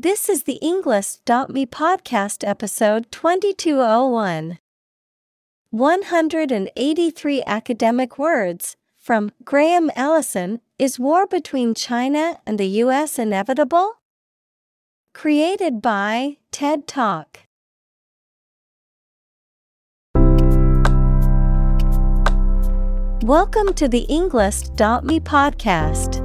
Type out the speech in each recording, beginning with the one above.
This is the Inglis.me podcast episode 2201. 183 academic words from Graham Allison. Is war between China and the U.S. inevitable? Created by TED Talk. Welcome to the English.me podcast.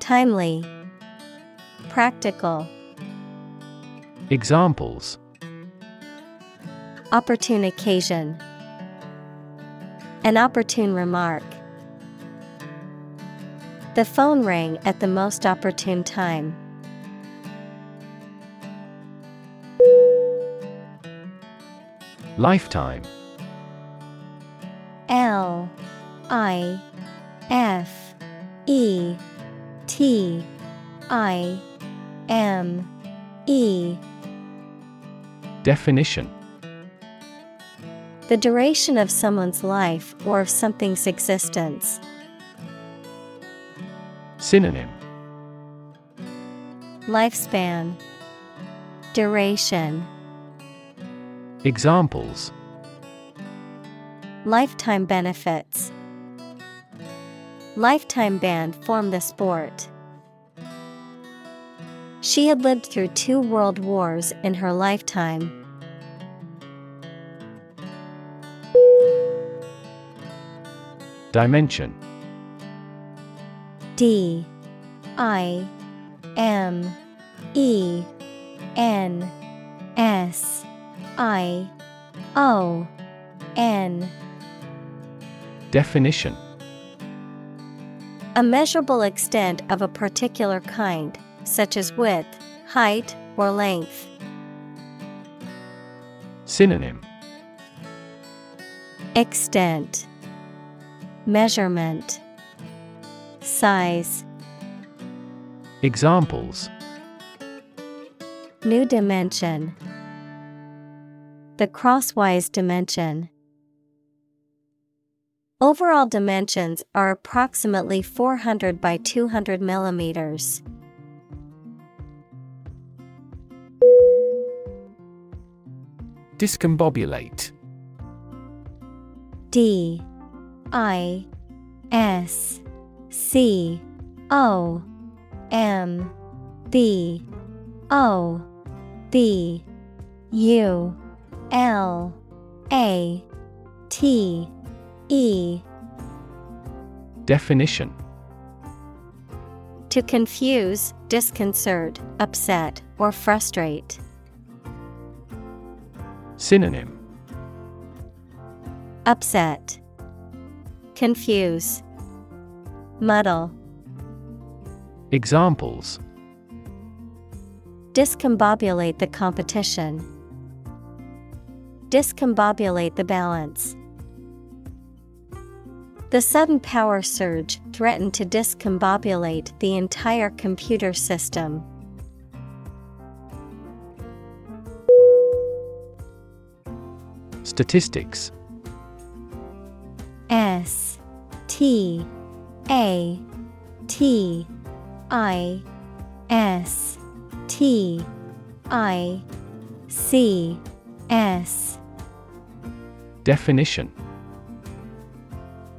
timely, practical. Examples: opportune occasion, an opportune remark. The phone rang at the most opportune time. Lifetime. L I F E T I M E. Definition: the duration of someone's life or of something's existence. Synonym: lifespan, duration. Examples: lifetime benefits, lifetime ban from the sport. She had lived through 2 world wars in her lifetime. Dimension. D I M E N S I O N. Definition: a measurable extent of a particular kind, such as width, height, or length. Synonym: extent, measurement, size. Examples: new dimension, the crosswise dimension. Overall dimensions are approximately 400 by 200 millimeters. Discombobulate. DISCOMBOBULATE. Definition: to confuse, disconcert, upset, or frustrate. Synonym: upset, confuse, muddle. Examples: discombobulate the competition, discombobulate the balance. The sudden power surge threatened to discombobulate the entire computer system. Statistics. S-T-A-T-I-S-T-I-C-S. Definition.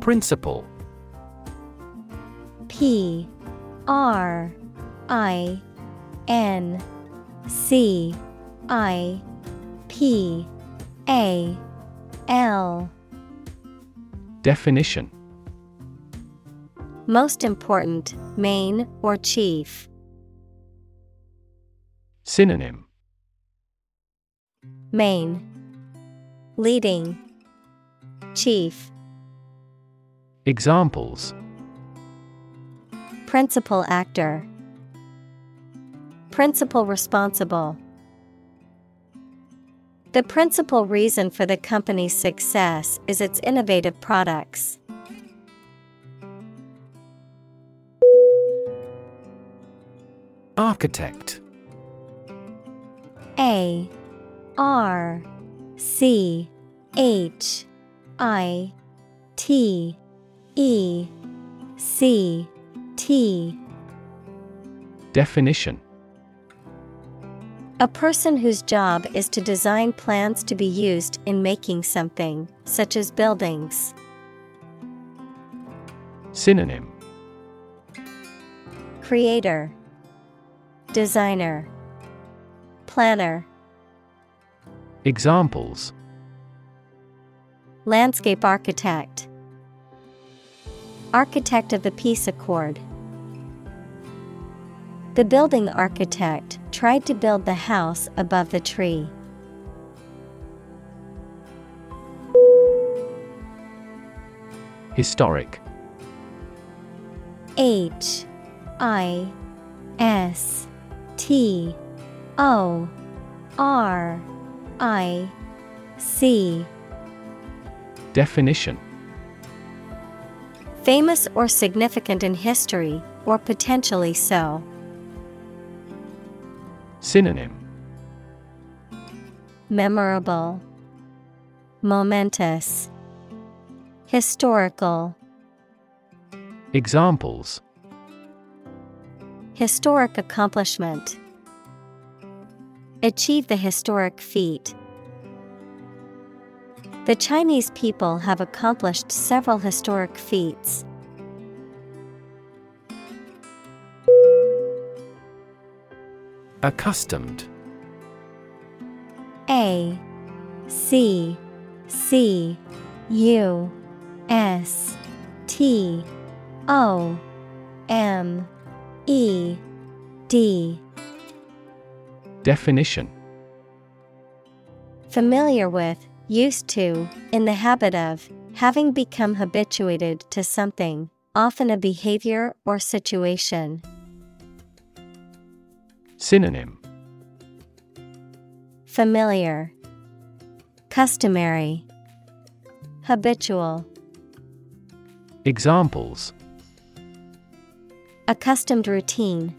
Principle. P-R-I-N-C-I-P-A-L. Definition. Most important, main, or chief. Synonym. Main, leading, chief. Examples. Principal actor. Principal responsible. The principal reason for the company's success is its innovative products. Architect. A-R-C-H-I-T E-C-T. Definition. A person whose job is to design plans to be used in making something, such as buildings. Synonym. Creator, designer, planner. Examples. Landscape architect. Architect of the Peace Accord. The building architect tried to build the house above the tree. Historic. H-I-S-T-O-R-I-C. Definition. Famous or significant in history, or potentially so. Synonym. Memorable, momentous, historical. Examples. Historic accomplishment. Achieve the historic feat. The Chinese people have accomplished several historic feats. Accustomed. A-C-C-U-S-T-O-M-E-D. Definition. Familiar with, used to, in the habit of, having become habituated to something, often a behavior or situation. Synonym. Familiar, customary, habitual. Examples. Accustomed routine.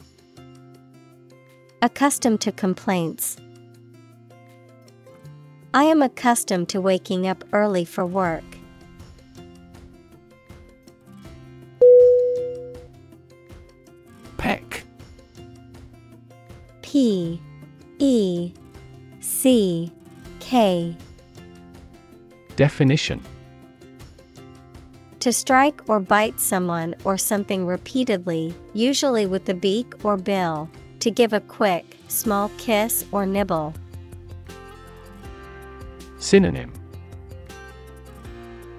Accustomed to complaints. I am accustomed to waking up early for work. Peck. P-E-C-K. Definition. To strike or bite someone or something repeatedly, usually with the beak or bill, to give a quick, small kiss or nibble. Synonym.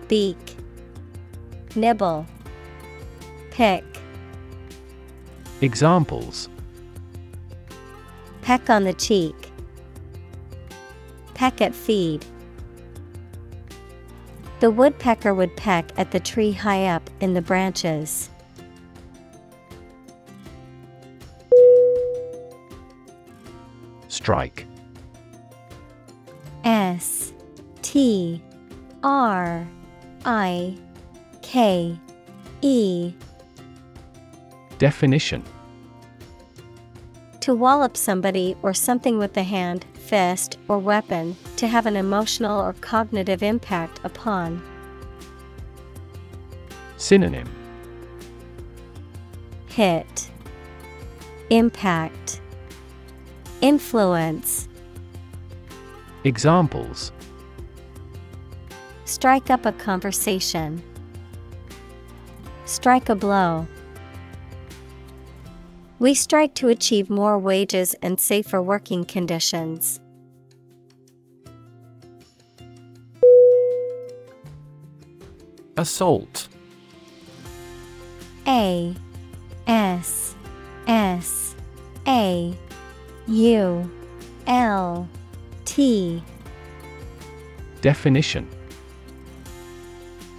Beak, nibble, pick. Examples. Peck on the cheek. Peck at feed. The woodpecker would peck at the tree high up in the branches. Strike. S-T-R-I-K-E. Definition: to wallop somebody or something with the hand, fist, or weapon, to have an emotional or cognitive impact upon. Synonym: hit, impact, influence. Examples: strike up a conversation. Strike a blow. We strike to achieve more wages and safer working conditions. Assault. A-S-S-A-U-L-T. Definition: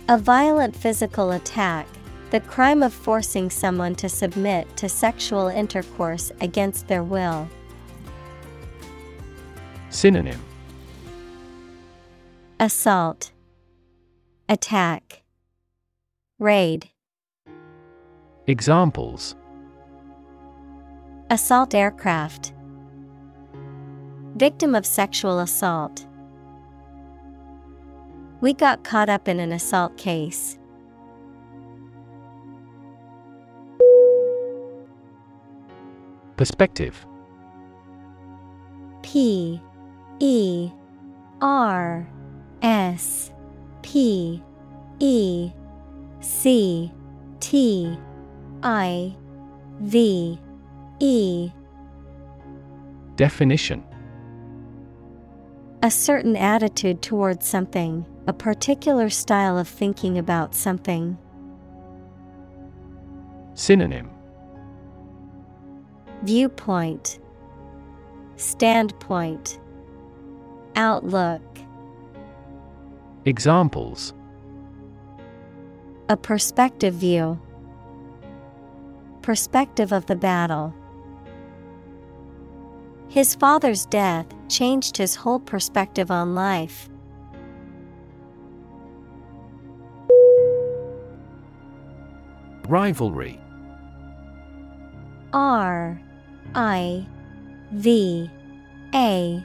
a violent physical attack, the crime of forcing someone to submit to sexual intercourse against their will. Synonym: assault, attack, raid. Examples: assault aircraft. Victim of sexual assault. We got caught up in an assault case. Perspective. P-E-R-S-P-E-C-T-I-V-E. Definition: a certain attitude toward something, a particular style of thinking about something. Synonym: viewpoint, standpoint, outlook. Examples: a perspective view. Perspective of the battle. His father's death changed his whole perspective on life. Rivalry. R I V A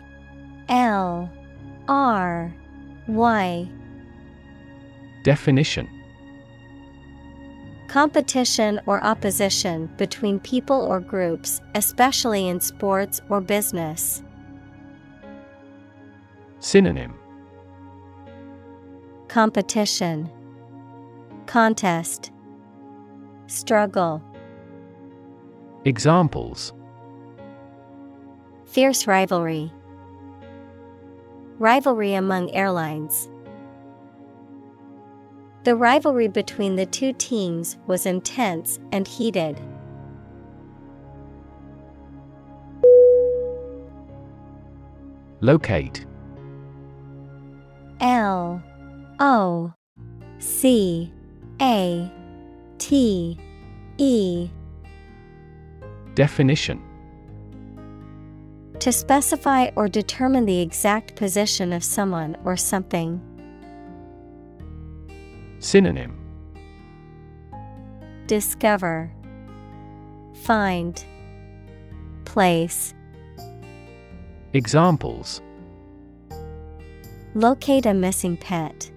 L R Y. Definition: competition or opposition between people or groups, especially in sports or business. Synonym: competition, contest, struggle. Examples: fierce rivalry. Rivalry among airlines. The rivalry between the two teams was intense and heated. Locate. L-O-C-A-T-E. Definition: to specify or determine the exact position of someone or something. Synonym: discover, find, place. Examples: locate a missing pet.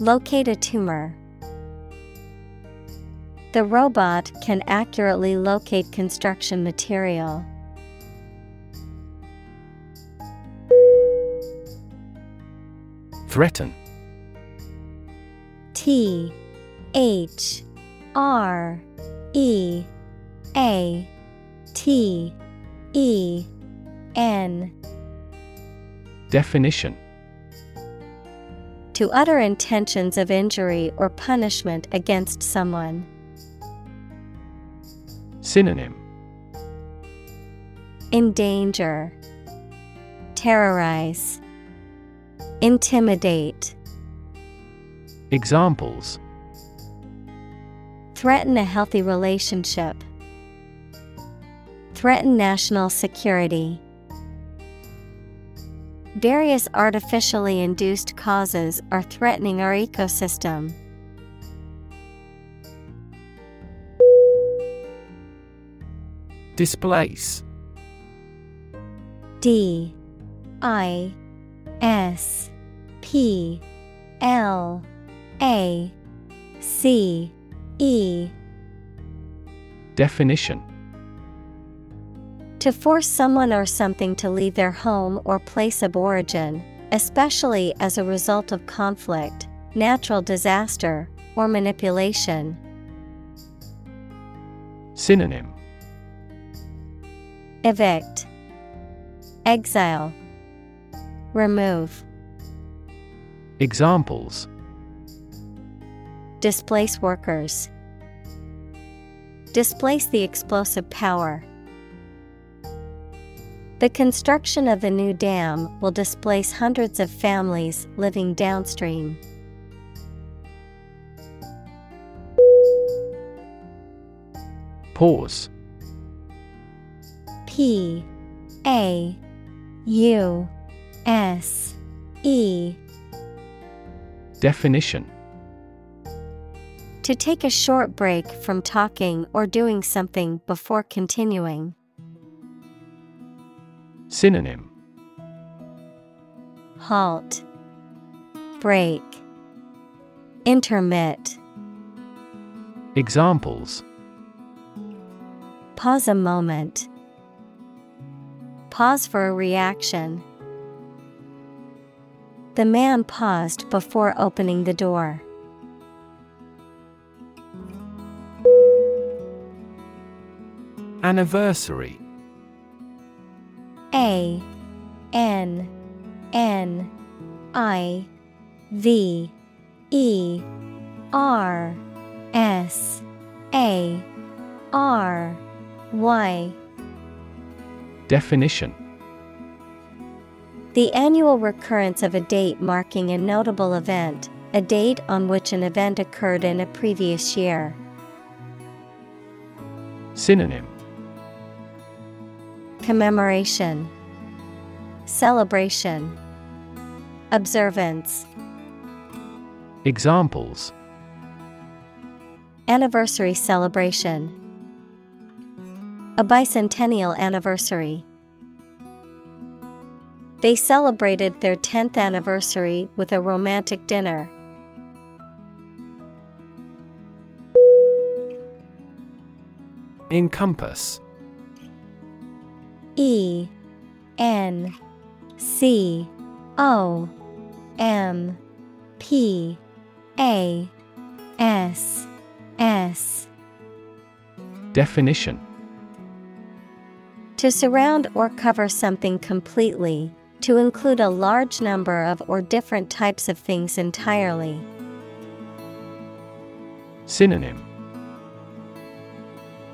Locate a tumor. The robot can accurately locate construction material. Threaten. T-H-R-E-A-T-E-N. Definition: to utter intentions of injury or punishment against someone. Synonym: endanger, Terrorize, intimidate. Examples: threaten a healthy relationship, threaten national security. Various artificially induced causes are threatening our ecosystem. Displace. D-I-S-P-L-A-C-E. Definition: to force someone or something to leave their home or place of origin, especially as a result of conflict, natural disaster, or manipulation. Synonym: evict, exile, remove. Examples: displace workers, displace the explosive power. The construction of the new dam will displace hundreds of families living downstream. Pause. P-A-U-S-E. Definition: to take a short break from talking or doing something before continuing. Synonym: halt, break, intermit. Examples: pause a moment, pause for a reaction. The man paused before opening the door. Anniversary. A-N-N-I-V-E-R-S-A-R-Y. Definition: the annual recurrence of a date marking a notable event, a date on which an event occurred in a previous year. Synonym: commemoration, celebration, observance. Examples: anniversary celebration, a bicentennial anniversary. They celebrated their 10th anniversary with a romantic dinner. Encompass. E-N-C-O-M-P-A-S-S. Definition: to surround or cover something completely, to include a large number of or different types of things entirely. Synonym: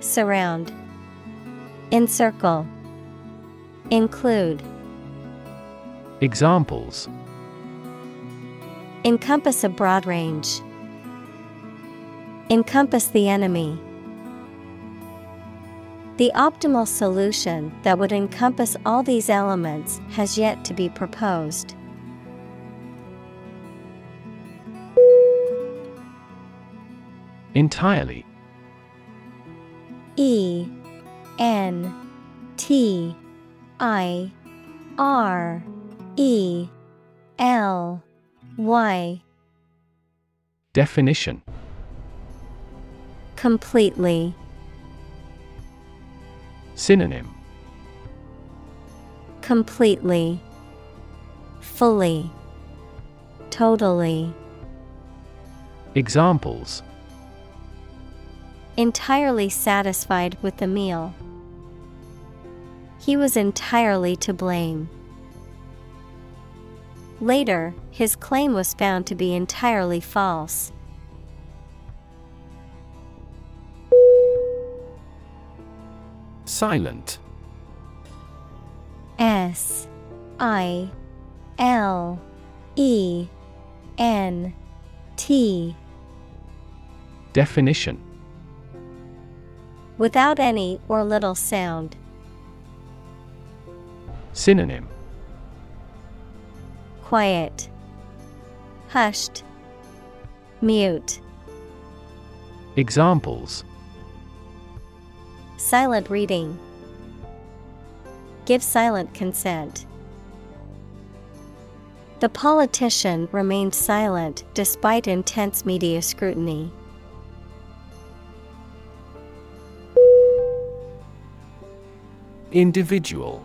surround, encircle, include. Examples: encompass a broad range, encompass the enemy. The optimal solution that would encompass all these elements has yet to be proposed. Entirely. E-N-T-I-R-E-L-Y. Definition: completely. Synonym: completely, fully, totally. Examples: entirely satisfied with the meal. He was entirely to blame. Later, his claim was found to be entirely false. Silent. S I-L-E-N-T. Definition: without any or little sound. Synonym: quiet, hushed, mute. Examples: silent reading. Give silent consent. The politician remained silent despite intense media scrutiny. Individual.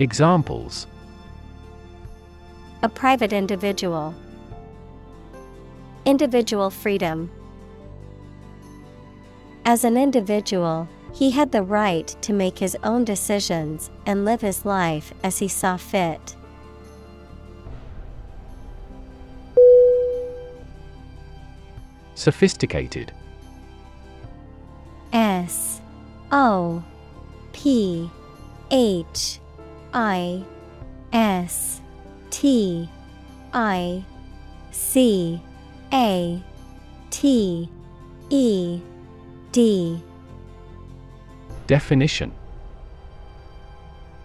Examples: a private individual. Individual freedom. As an individual, he had the right to make his own decisions and live his life as he saw fit. Sophisticated. S-O-P-H-I-S-T-I-C-A-T-E-D. Definition: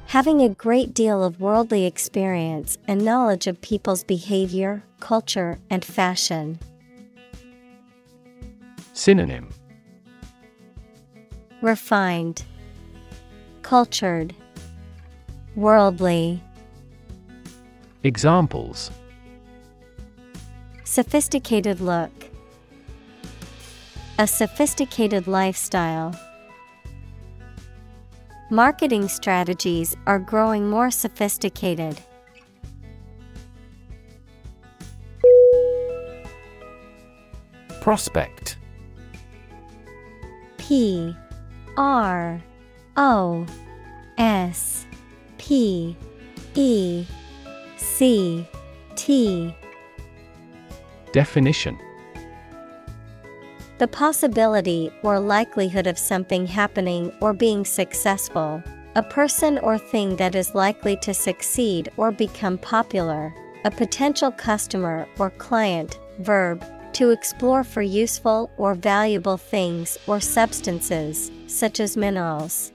having a great deal of worldly experience and knowledge of people's behavior, culture, and fashion. Synonym: refined, cultured, worldly. Examples: sophisticated look. A sophisticated lifestyle. Marketing strategies are growing more sophisticated. Prospect. P-R-O-S-P-E-C-T. Definition: the possibility or likelihood of something happening or being successful, a person or thing that is likely to succeed or become popular, a potential customer or client. Verb: to explore for useful or valuable things or substances, such as minerals.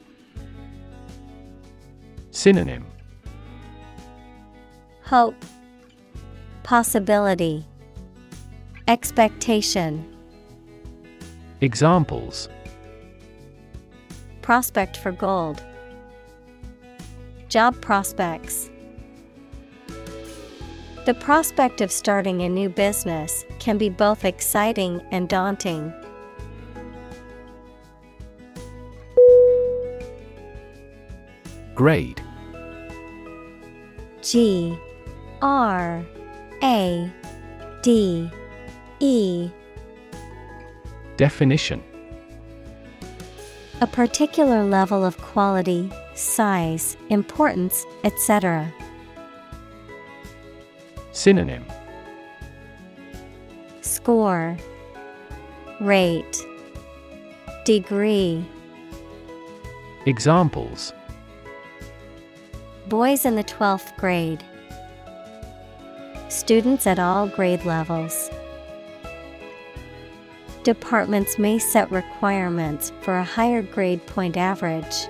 Synonym: hope, possibility, expectation. Examples: prospect for gold. Job prospects. The prospect of starting a new business can be both exciting and daunting. Grade. G-R-A-D-E. Definition: a particular level of quality, size, importance, etc. Synonym: score, rate, degree. Examples: boys in the 12th grade. Students at all grade levels. Departments may set requirements for a higher grade point average.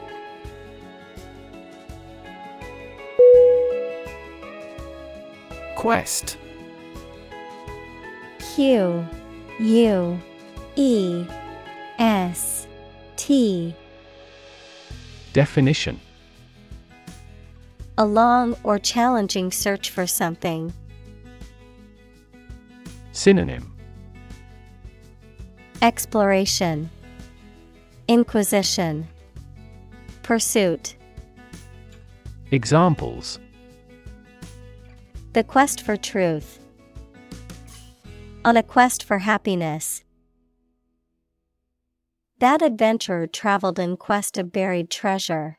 Quest. Q-U-E-S-T. Definition: a long or challenging search for something. Synonym: exploration, inquisition, pursuit. Examples: The quest for truth. On a quest for happiness. That adventurer traveled in quest of buried treasure.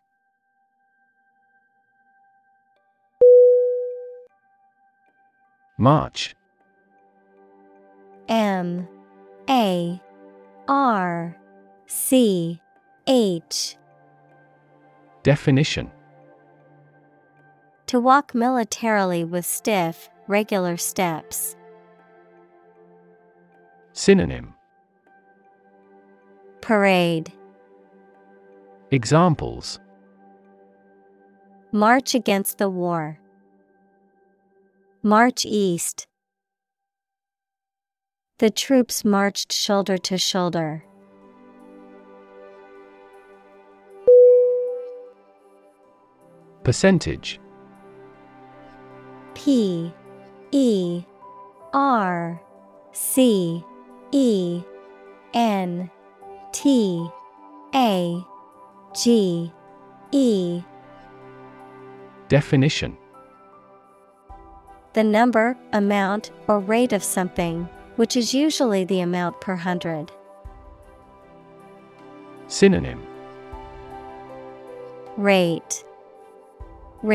March. M-A-R-C-H. Definition: To walk militarily with stiff, regular steps. Synonym: Parade. Examples: March against the war. March east. The troops marched shoulder to shoulder. Percentage. P-E-R-C-E-N-T-A-G-E. Definition: The number, amount, or rate of something, which is usually the amount per hundred. Synonym: Rate,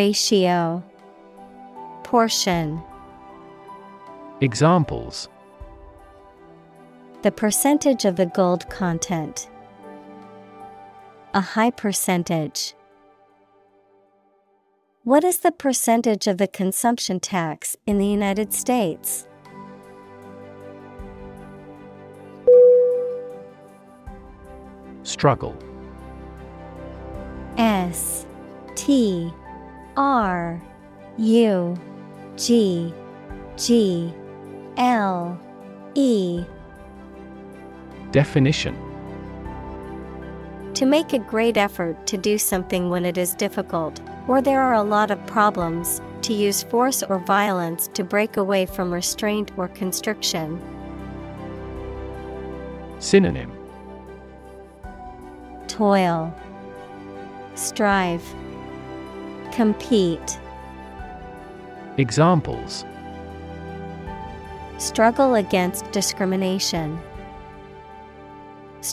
Ratio, Portion. Examples: The percentage of the gold content. A high percentage. What is the percentage of the consumption tax in the United States? Struggle. S-T-R-U-G-G-L-E. Definition: To make a great effort to do something when it is difficult, or there are a lot of problems, to use force or violence to break away from restraint or constriction. Synonym: Toil, Strive, Compete. Examples: Struggle against discrimination.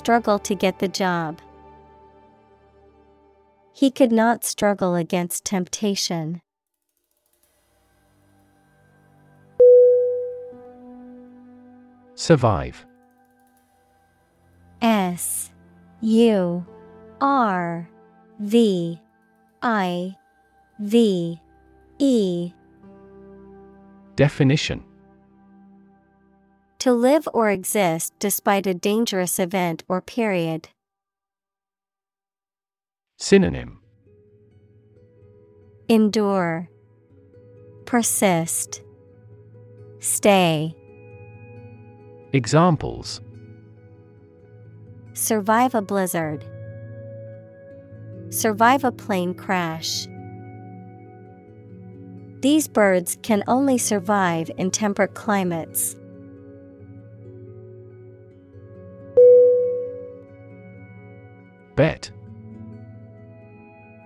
Struggle to get the job. He could not struggle against temptation. Survive. S-U-R-V-I-V-E. Definition: To live or exist despite a dangerous event or period. Synonym: Endure, Persist, Stay. Examples: Survive a blizzard. Survive a plane crash. These birds can only survive in temperate climates. Bet.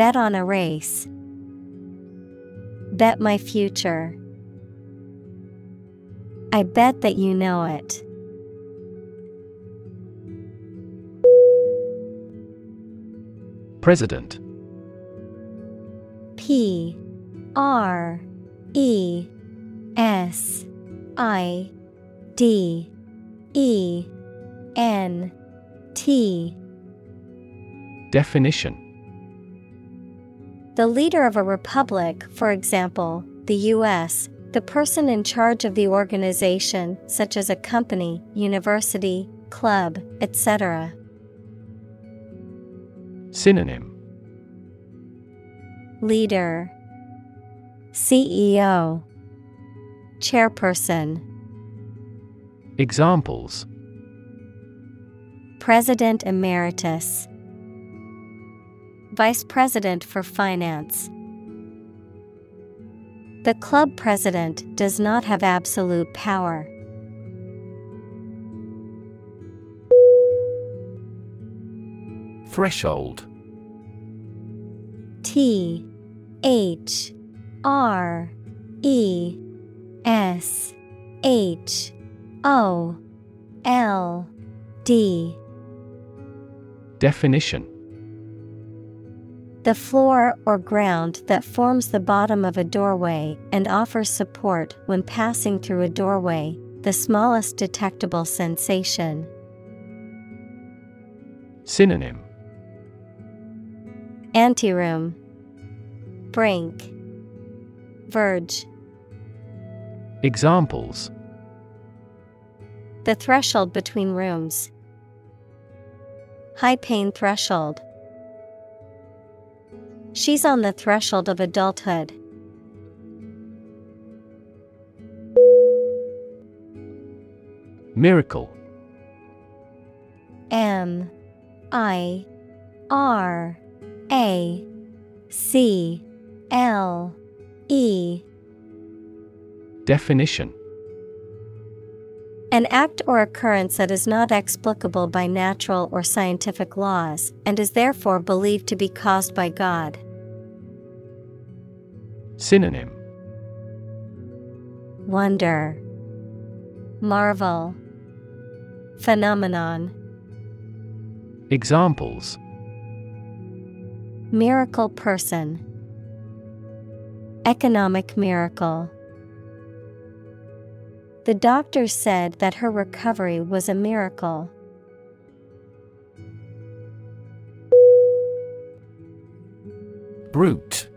Bet on a race. Bet my future. I bet that you know it. President. P-R-E-S-I-D-E-N-T. Definition: The leader of a republic, for example, the U.S., the person in charge of the organization, such as a company, university, club, etc. Synonym: Leader, CEO, Chairperson. Examples: President Emeritus, Vice President for Finance. The club president does not have absolute power. Threshold. THRESHOLD. Definition: the floor or ground that forms the bottom of a doorway and offers support when passing through a doorway, the smallest detectable sensation. Synonym: anteroom, brink, verge. Examples: the threshold between rooms. High pain threshold. She's on the threshold of adulthood. Miracle. MIRACLE. Definition: an act or occurrence that is not explicable by natural or scientific laws and is therefore believed to be caused by God. Synonym: wonder, marvel, phenomenon. Examples: miracle person, economic miracle. The doctor said that her recovery was a miracle. Brute.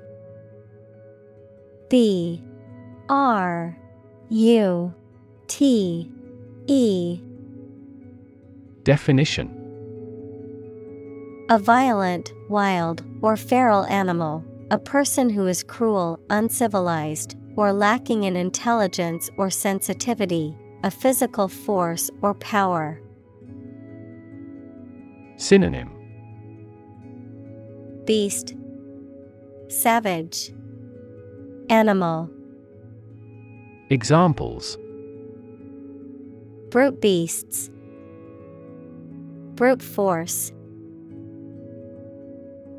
BRUTE. Definition: a violent, wild, or feral animal, a person who is cruel, uncivilized, or lacking in intelligence or sensitivity, a physical force or power. Synonym: beast, savage, animal. Examples: brute beasts, brute force.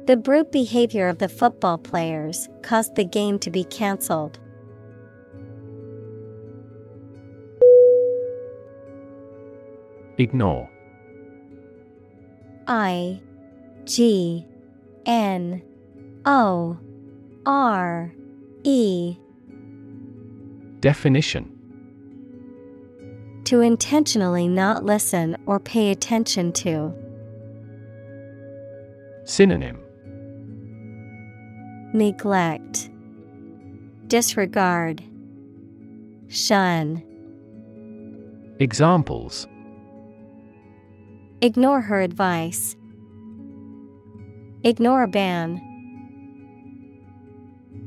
The brute behavior of the football players caused the game to be cancelled. Ignore. IGNORE. Definition: to intentionally not listen or pay attention to. Synonym: neglect, disregard, shun. Examples: ignore her advice. Ignore a ban.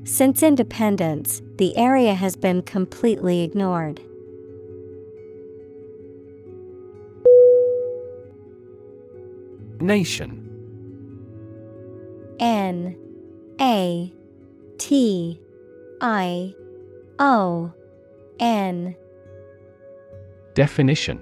Since independence, the area has been completely ignored. Nation. NATION. Definition: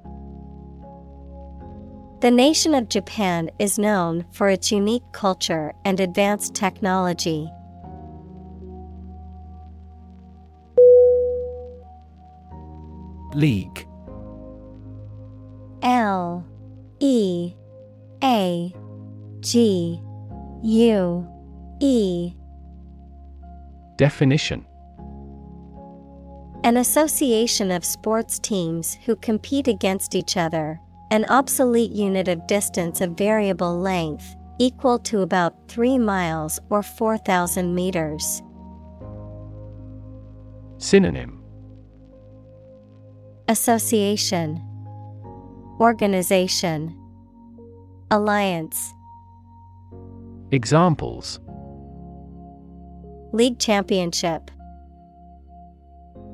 The nation of Japan is known for its unique culture and advanced technology. League. LEAGUE. Definition: An association of sports teams who compete against each other, an obsolete unit of distance of variable length, equal to about 3 miles or 4,000 meters. Synonym: association, organization, alliance. Examples: league championship,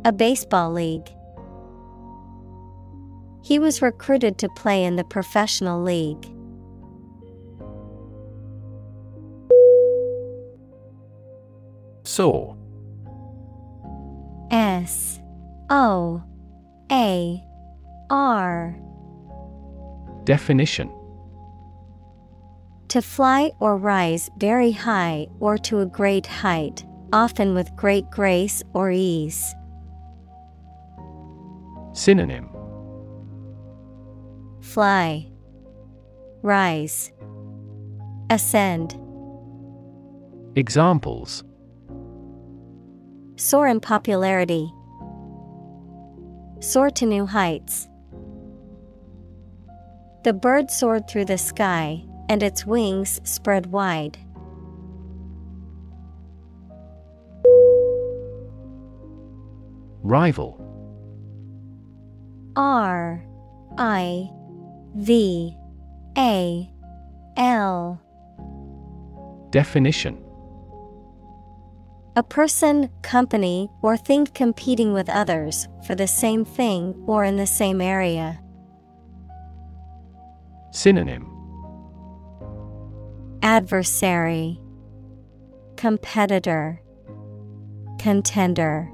a baseball league. He was recruited to play in the professional league. Saw. S-O-A-R. Definition: to fly or rise very high or to a great height, often with great grace or ease. Synonym: fly, rise, ascend. Examples: soar in popularity, soar to new heights. The bird soared through the sky, and its wings spread wide. Rival. R-I-V-A-L. Definition: a person, company, or thing competing with others for the same thing or in the same area. Synonym: adversary, competitor, contender.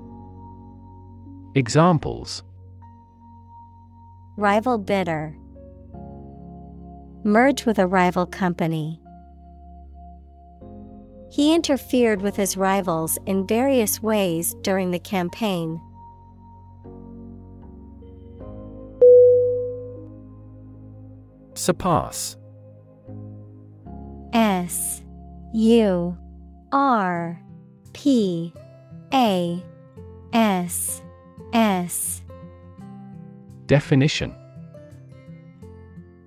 Examples: rival bidder, merge with a rival company. He interfered with his rivals in various ways during the campaign. Surpass. S-U-R-P-A-S-S. Definition: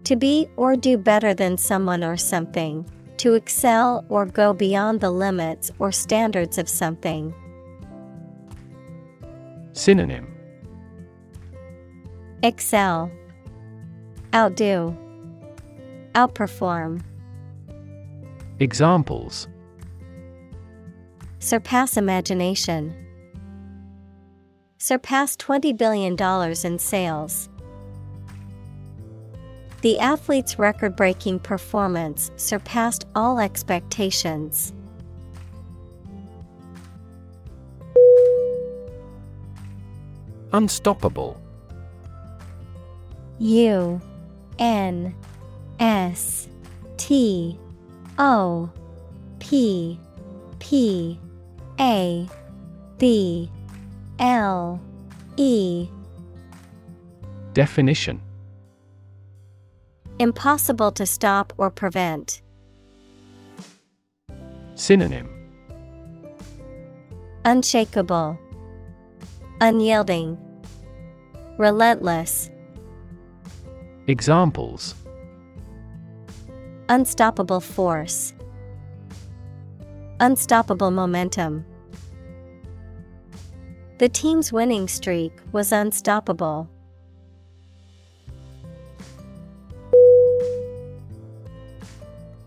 to be or do better than someone or something, to excel or go beyond the limits or standards of something. Synonym: excel, outdo, outperform. Examples: surpass imagination, surpass $20 billion in sales. The athlete's record-breaking performance surpassed all expectations. Unstoppable. U-N-S-T-O-P-P-A-B-L-E. Definition: impossible to stop or prevent. Synonym: unshakable, unyielding, relentless. Examples: unstoppable force, unstoppable momentum. The team's winning streak was unstoppable.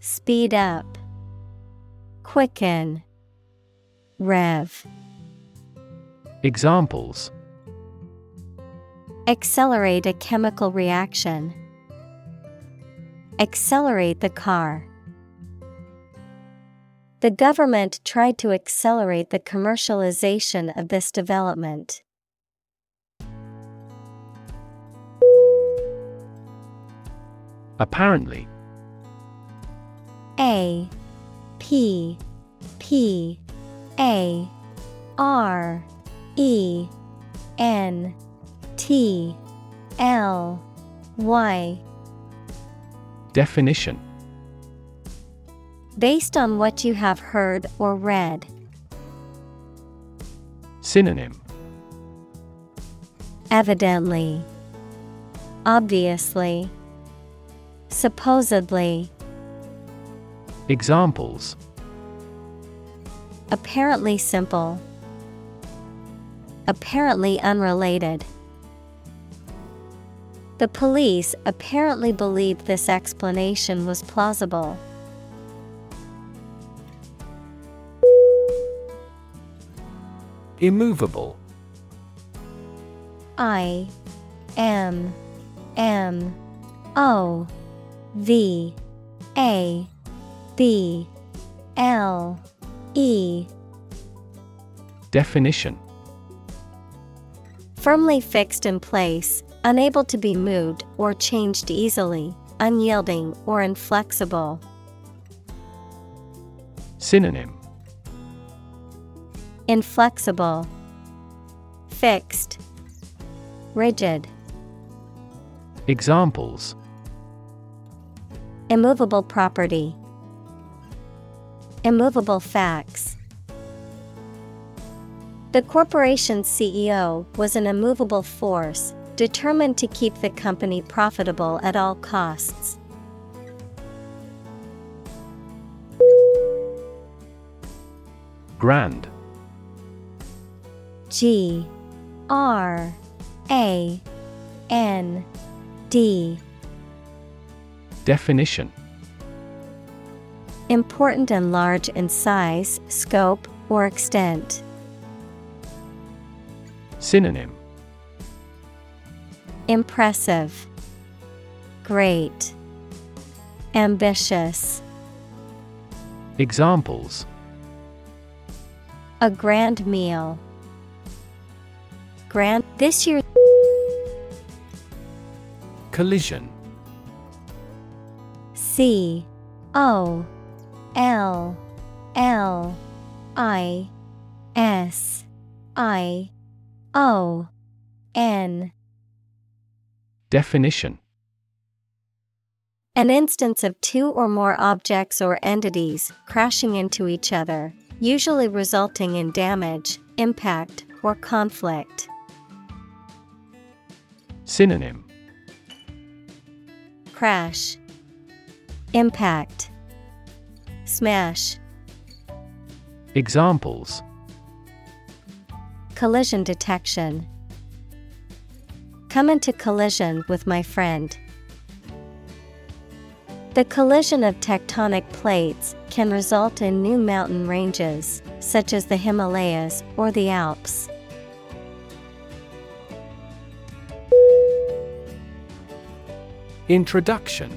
speed up, quicken, rev. Examples: accelerate a chemical reaction, accelerate the car. The government tried to accelerate the commercialization of this development. Apparently. APPARENTLY. Definition. Based on what you have heard or read. Synonym. Evidently. Obviously. Supposedly. Examples. Apparently simple. Apparently unrelated. The police apparently believed this explanation was plausible. Immovable. IMMOVABLE. Definition. Firmly fixed in place, unable to be moved or changed easily, unyielding or inflexible. Synonym. Inflexible. Fixed. Rigid. Examples. Immovable property. Immovable facts. The corporation's CEO was an immovable force, determined to keep the company profitable at all costs. Grand. GRAND. Definition. Important and large in size, scope, or extent. Synonym. Impressive. Great. Ambitious. Examples. A grand meal. Grand this year. Collision. COLLISION. Definition. An instance of two or more objects or entities crashing into each other, usually resulting in damage, impact, or conflict. Synonym. Crash. Impact. Smash. Examples. Collision detection. Come into collision with my friend. The collision of tectonic plates can result in new mountain ranges, such as the Himalayas or the Alps. Introduction.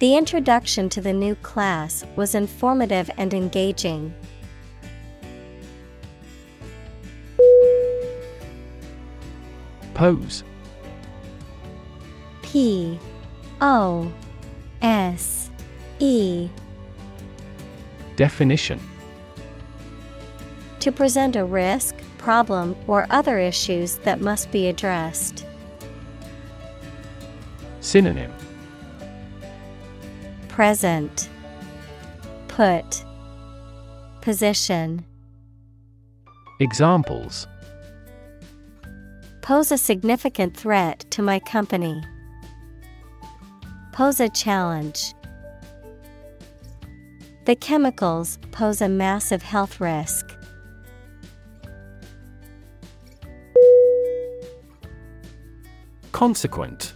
The introduction to the new class was informative and engaging. Pose. POSE. Definition. To present a risk, problem, or other issues that must be addressed. Synonym. Present. Put. Position. Examples: pose a significant threat to my company. Pose a challenge. The chemicals pose a massive health risk. Consequent.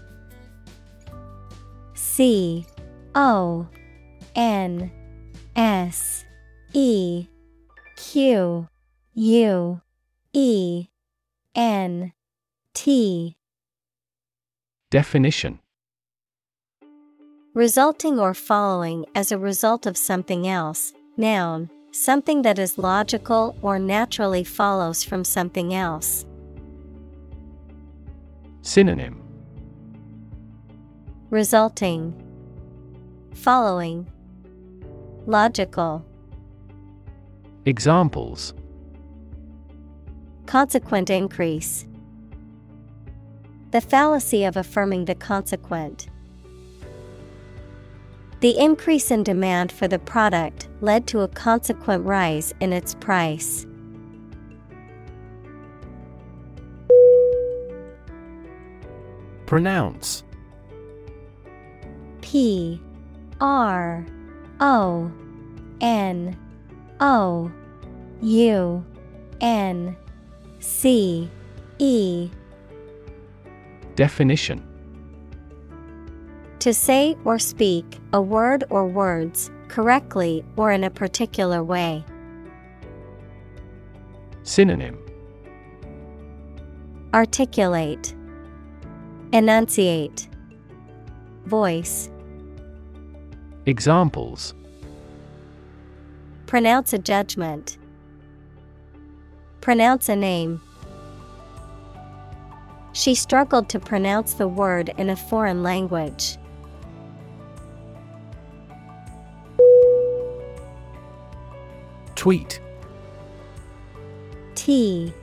C-O-N-S-E-Q-U-E-N-T. Definition: resulting or following as a result of something else. Noun, something that is logical or naturally follows from something else. Synonym: resulting, following, logical. Examples: consequent increase. The fallacy of affirming the consequent. The increase in demand for the product led to a consequent rise in its price. Pronounce. P-R-O-N-O-U-N-C-E. Definition: to say or speak a word or words correctly or in a particular way. Synonym: articulate, enunciate, voice. Examples: pronounce a judgment. Pronounce a name. She struggled to pronounce the word in a foreign language. Tweet. T-W-E-E-T.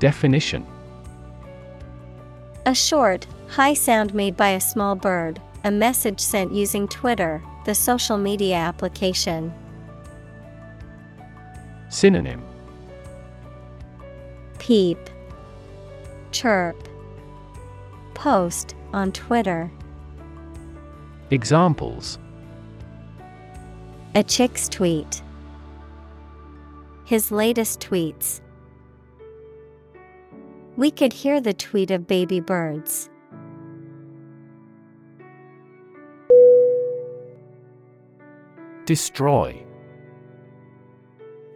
Definition: a short, high sound made by a small bird, a message sent using Twitter, the social media application. Synonym: peep, chirp, post on Twitter. Examples: a chick's tweet. His latest tweets. We could hear the tweet of baby birds. Destroy.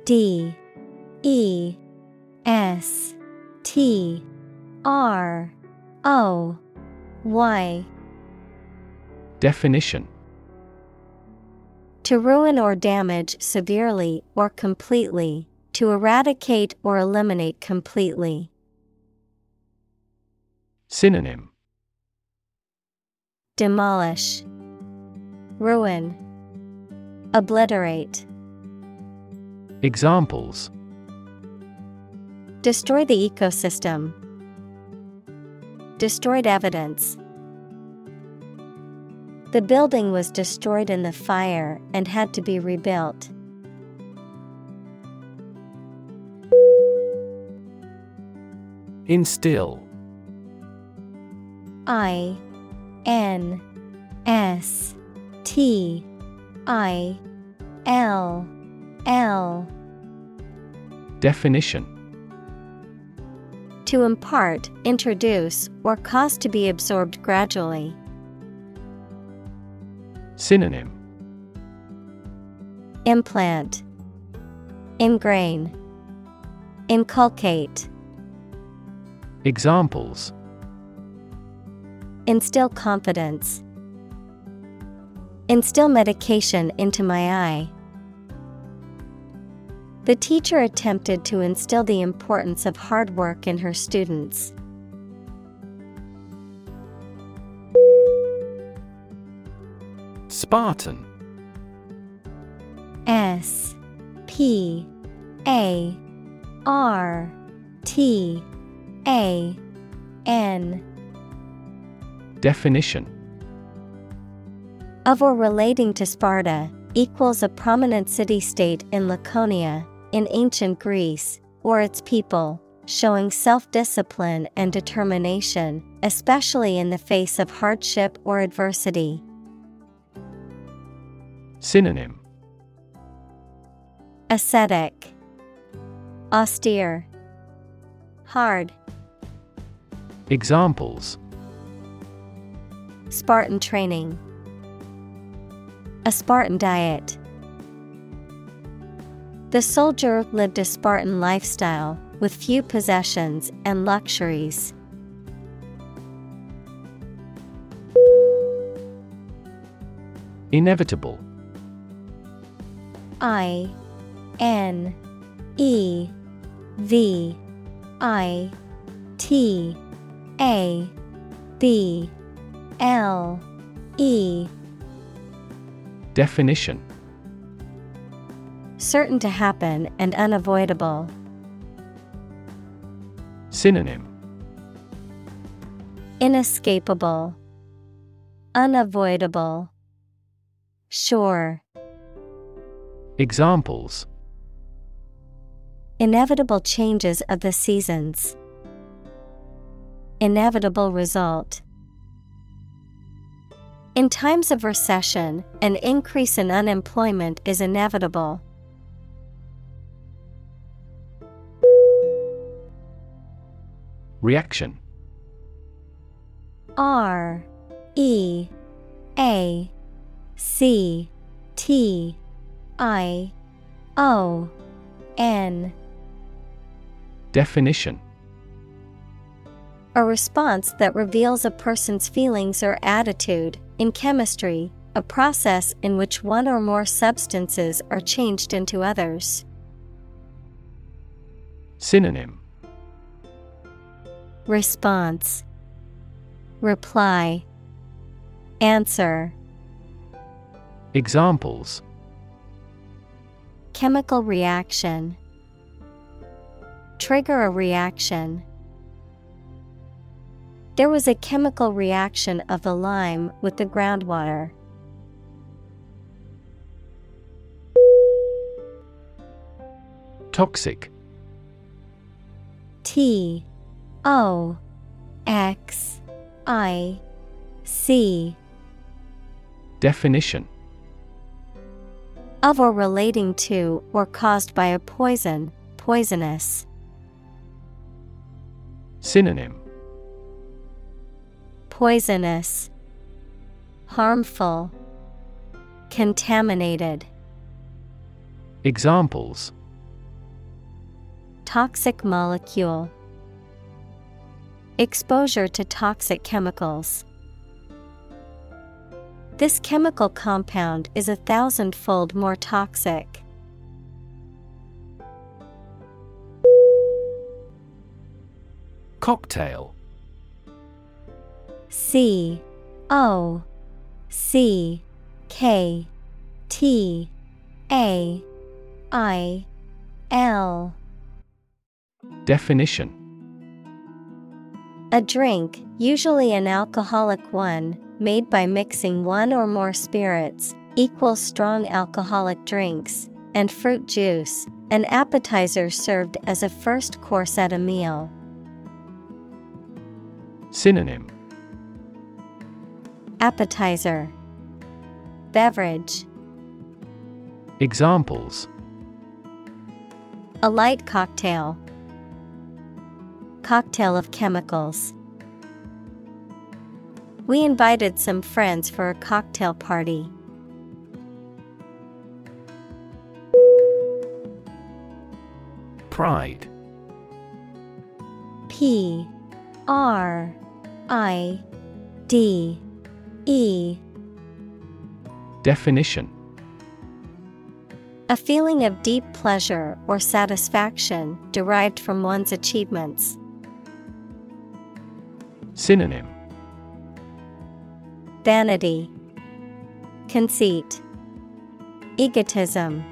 D-E-S-T-R-O-Y. Definition: to ruin or damage severely or completely, to eradicate or eliminate completely. Synonym: demolish, ruin, obliterate. Examples: destroy the ecosystem. Destroyed evidence. The building was destroyed in the fire and had to be rebuilt. Instill. I-N-S-T-I-L-L. Definition: to impart, introduce, or cause to be absorbed gradually. Synonym: implant, ingrain, inculcate. Examples: instill confidence. Instill medication into my eye. The teacher attempted to instill the importance of hard work in her students. Spartan. S-P-A-R-T-A-N. Definition: Of or relating to Sparta, equals a prominent city-state in Laconia, in ancient Greece, or its people, showing self-discipline and determination, especially in the face of hardship or adversity. Synonym: ascetic, austere, hard. Examples: Spartan training, a Spartan diet. The soldier lived a Spartan lifestyle, with few possessions and luxuries. Inevitable. I-N-E-V-I-T-A-B-L-E. Definition: certain to happen and unavoidable. Synonym: inescapable, unavoidable, sure. Examples: inevitable changes of the seasons, inevitable result. In times of recession, an increase in unemployment is inevitable. Reaction. R-E-A-C-T-I-O-N. Definition: a response that reveals a person's feelings or attitude. In chemistry, a process in which one or more substances are changed into others. Synonym: response, reply, answer. Examples: chemical reaction, trigger a reaction. There was a chemical reaction of the lime with the groundwater. Toxic. T-O-X-I-C. Definition: of or relating to or caused by a poison, poisonous. Synonym: poisonous, harmful, contaminated. Examples: toxic molecule, exposure to toxic chemicals. This chemical compound is 1,000-fold more toxic. Cocktail. C-O-C-K-T-A-I-L. Definition: a drink, usually an alcoholic one, made by mixing one or more spirits, equals strong alcoholic drinks, and fruit juice, an appetizer served as a first course at a meal. Synonym: appetizer, beverage. Examples: a light cocktail, cocktail of chemicals. We invited some friends for a cocktail party. Pride. P-R-I-D. Definition: a feeling of deep pleasure or satisfaction derived from one's achievements. Synonym: vanity, conceit, egotism.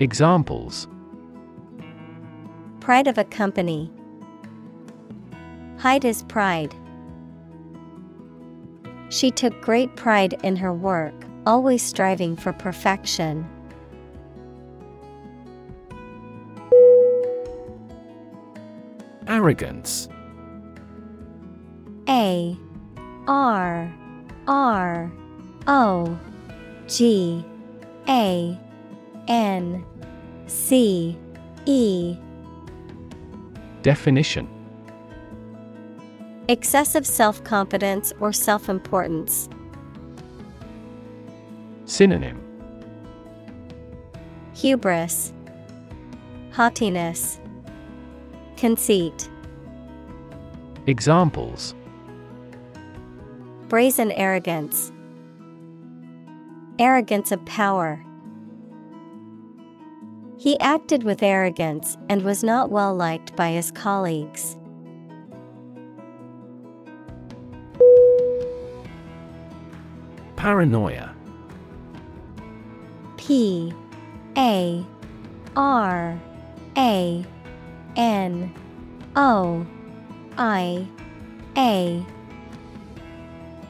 Examples: pride of a company, hide his pride. She took great pride in her work, always striving for perfection. Arrogance. A-R-R-O-G-A-N-C-E. Definition: excessive self-confidence or self-importance. Synonym: hubris, haughtiness, conceit. Examples: brazen arrogance, arrogance of power. He acted with arrogance and was not well liked by his colleagues. Paranoia. P-A-R-A-N-O-I-A.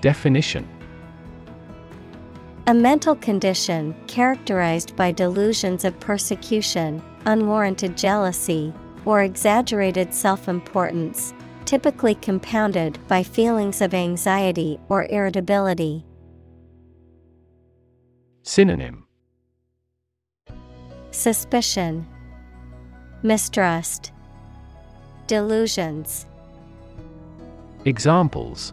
Definition: a mental condition characterized by delusions of persecution, unwarranted jealousy, or exaggerated self-importance, typically compounded by feelings of anxiety or irritability. Synonym: suspicion, mistrust, delusions. Examples: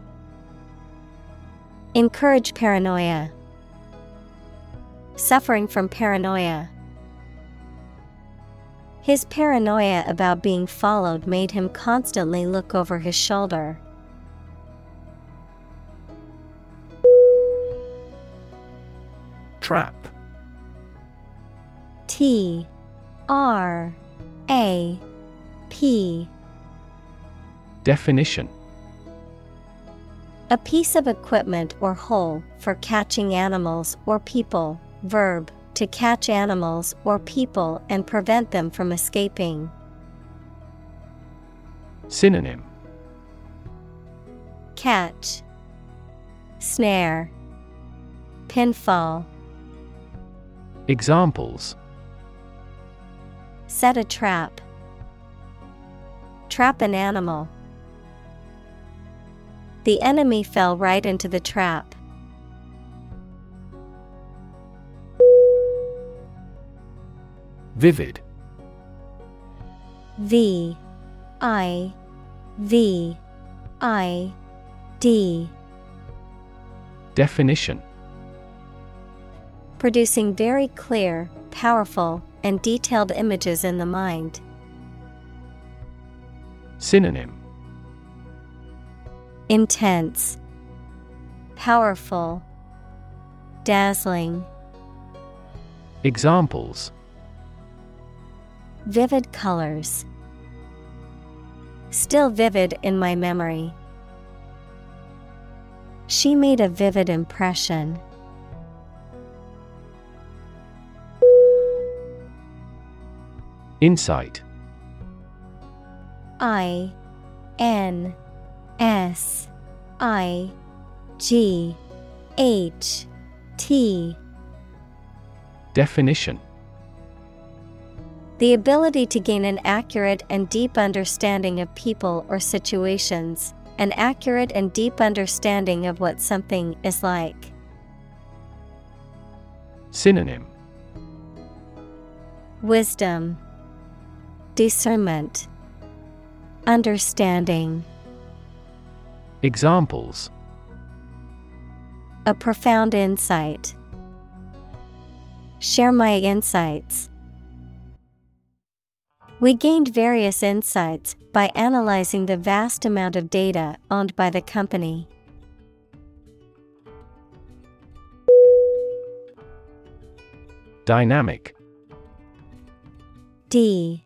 encourage paranoia, suffering from paranoia. His paranoia about being followed made him constantly look over his shoulder. Trap. T-R-A-P. Definition: a piece of equipment or hole for catching animals or people. Verb: to catch animals or people and prevent them from escaping. Synonym: catch, snare, pinfall. Examples: set a trap, trap an animal. The enemy fell right into the trap. Vivid. V-I-V-I-D. Definition: producing very clear, powerful, and detailed images in the mind. Synonym: intense, powerful, dazzling. Examples: vivid colors, still vivid in my memory. She made a vivid impression. Insight. I-N-S-I-G-H-T. Definition: the ability to gain an accurate and deep understanding of people or situations, an accurate and deep understanding of what something is like. Synonym: wisdom, discernment, understanding. Examples: a profound insight, share my insights. We gained various insights by analyzing the vast amount of data owned by the company. Dynamic. D.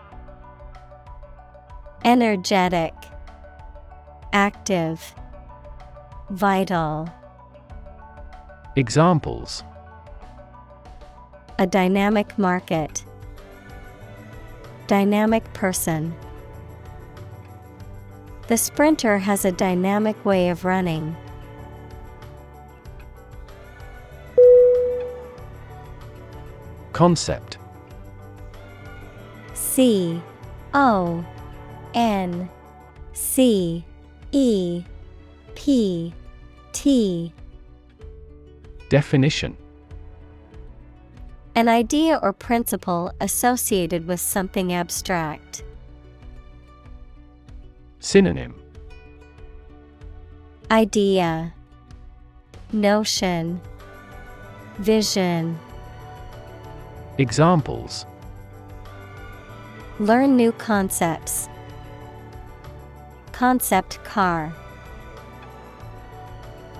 energetic, active, vital. Examples: a dynamic market, dynamic person. The sprinter has a dynamic way of running. Concept. C-O-N-C-E-P-T. Definition: an idea or principle associated with something abstract. Synonym: idea, notion, vision. Examples: learn new concepts, concept car.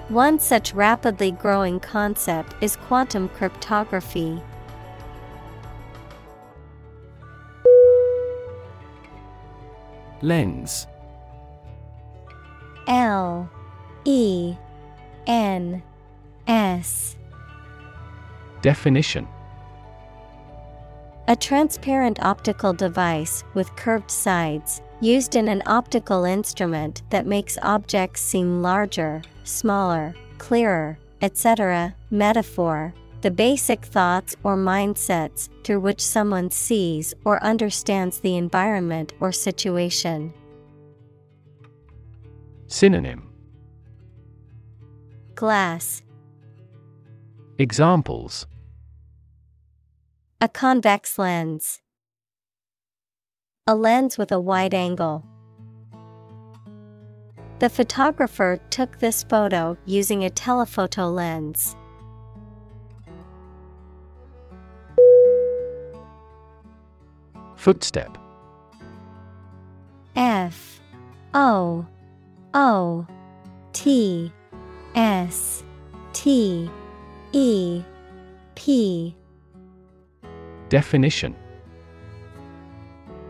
One such rapidly growing concept is quantum cryptography. Lens. L-E-N-S. Definition: a transparent optical device with curved sides, used in an optical instrument that makes objects seem larger, smaller, clearer, etc. Metaphor: the basic thoughts or mindsets through which someone sees or understands the environment or situation. Synonym: glass. Examples: a convex lens, a lens with a wide angle. The photographer took this photo using a telephoto lens. Footstep. F O O T S T E P. Definition: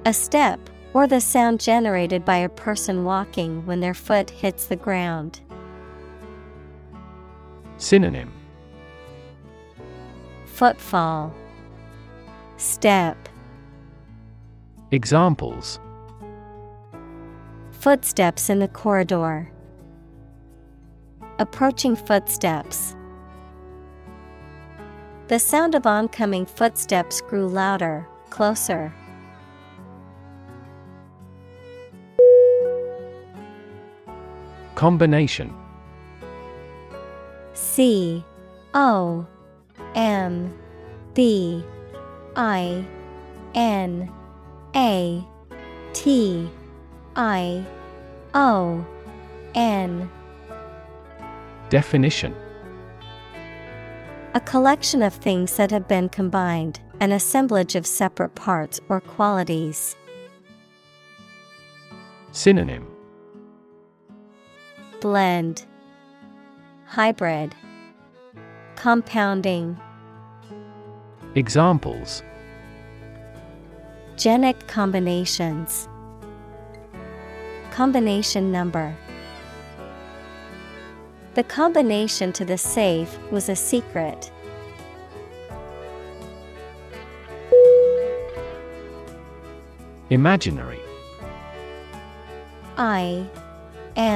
a step, or the sound generated by a person walking when their foot hits the ground. Synonym: footfall, step. Examples: footsteps in the corridor, approaching footsteps. The sound of oncoming footsteps grew louder, closer. Combination. C-O-M-B-I-N-A-T-I-O-N. Definition: a collection of things that have been combined, an assemblage of separate parts or qualities. Synonym: blend, hybrid, compounding. Examples: genetic combinations, combination number. The combination to the safe was a secret. Imaginary. I-M-A-G-I-N-A-R-Y.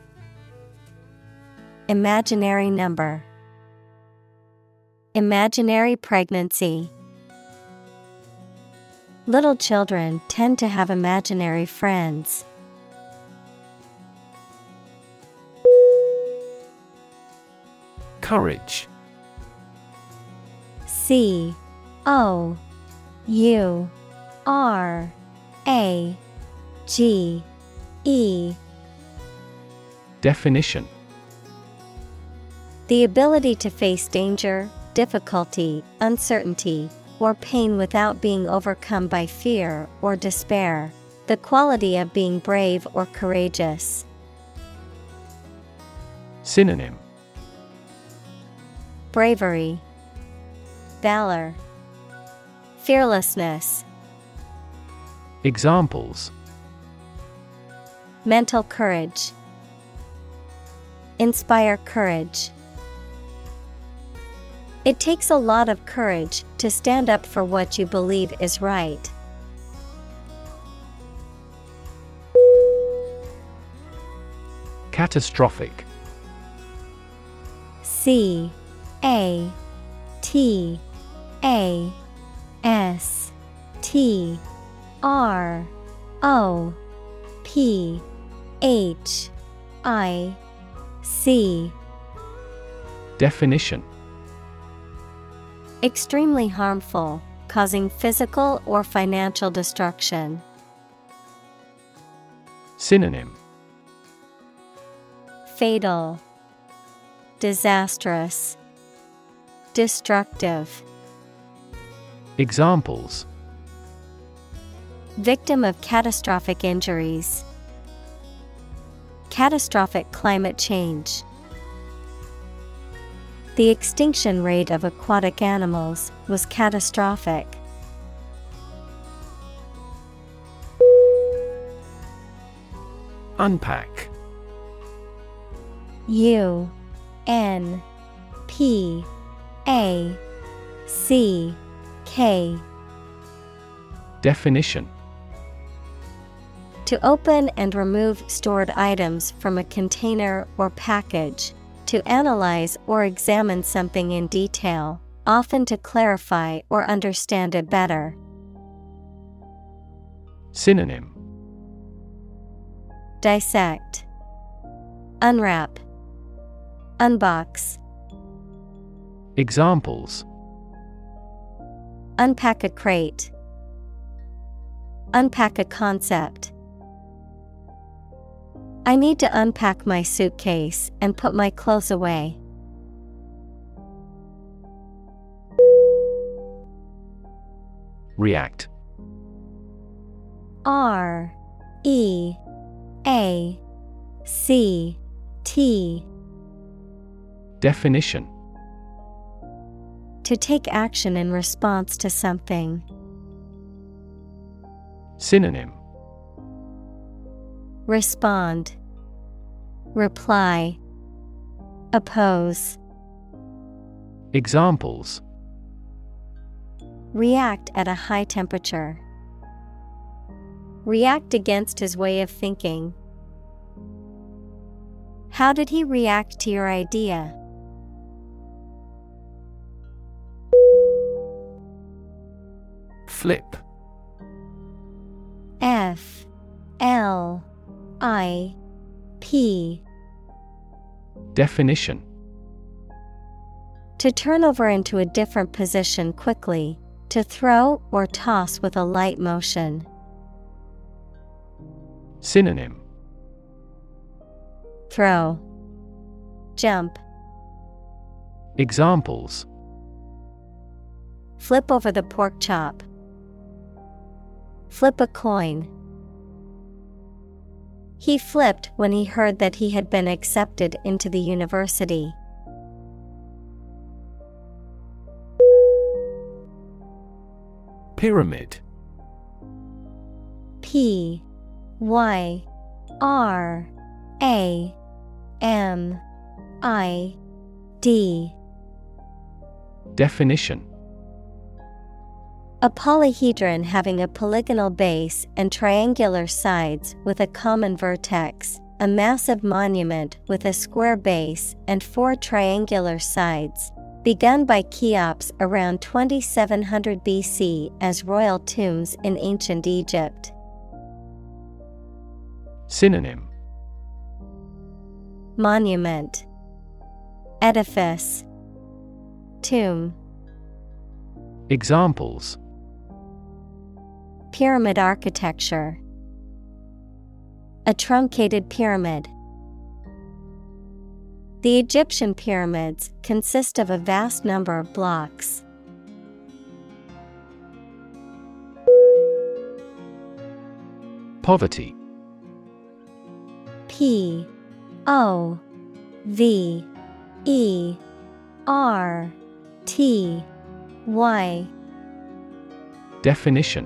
imaginary number, imaginary pregnancy. Little children tend to have imaginary friends. Courage. C-O-U-R-A-G-E. Definition: the ability to face danger, difficulty, uncertainty, or pain without being overcome by fear or despair. The quality of being brave or courageous. Synonym: bravery, valor, fearlessness. Examples: mental courage, inspire courage. It takes a lot of courage to stand up for what you believe is right. Catastrophic. C-A-T-A-S-T-R-O-P-H-I-C. Definition: extremely harmful, causing physical or financial destruction. Synonym: fatal, disastrous, destructive. Examples: victim of catastrophic injuries, catastrophic climate change. The extinction rate of aquatic animals was catastrophic. Unpack. U-N-P-A-C-K. Definition: to open and remove stored items from a container or package, to analyze or examine something in detail, often to clarify or understand it better. Synonym: dissect, unwrap, unbox. Examples: unpack a crate, unpack a concept. I need to unpack my suitcase and put my clothes away. React. R-E-A-C-T. Definition: to take action in response to something. Synonym: respond, reply, oppose. Examples: react at a high temperature, react against his way of thinking. How did he react to your idea? Flip. F-L-I-P. Definition: to turn over into a different position quickly, to throw or toss with a light motion. Synonym: throw, jump. Examples: flip over the pork chop, flip a coin. He flipped when he heard that he had been accepted into the university. Pyramid. P-Y-R-A-M-I-D. Definition: a polyhedron having a polygonal base and triangular sides with a common vertex, a massive monument with a square base and four triangular sides, begun by Cheops around 2700 BC as royal tombs in ancient Egypt. Synonym: monument, Edifice, tomb. Examples: pyramid architecture, a truncated pyramid. The Egyptian pyramids consist of a vast number of blocks. Poverty. P-O-V-E-R-T-Y. Definition: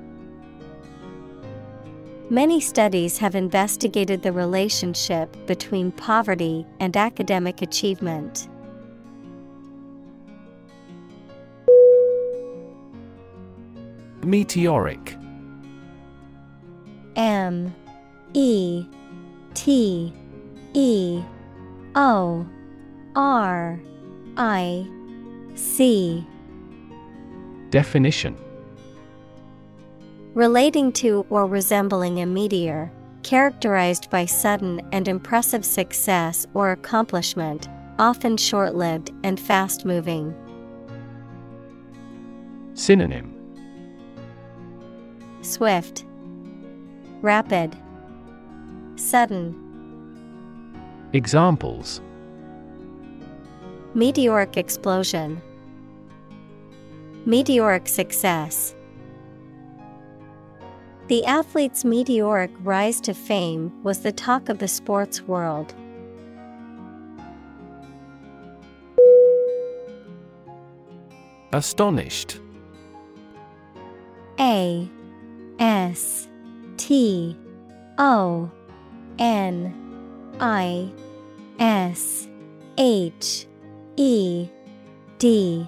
Many studies have investigated the relationship between poverty and academic achievement. Meteoric. M-E-T-E O-R-I-C. Definition: relating to or resembling a meteor, characterized by sudden and impressive success or accomplishment, often short-lived and fast-moving. Synonym: swift, rapid, sudden. Examples: meteoric explosion, meteoric success. The athlete's meteoric rise to fame was the talk of the sports world. Astonished. A S T O N I S H E D.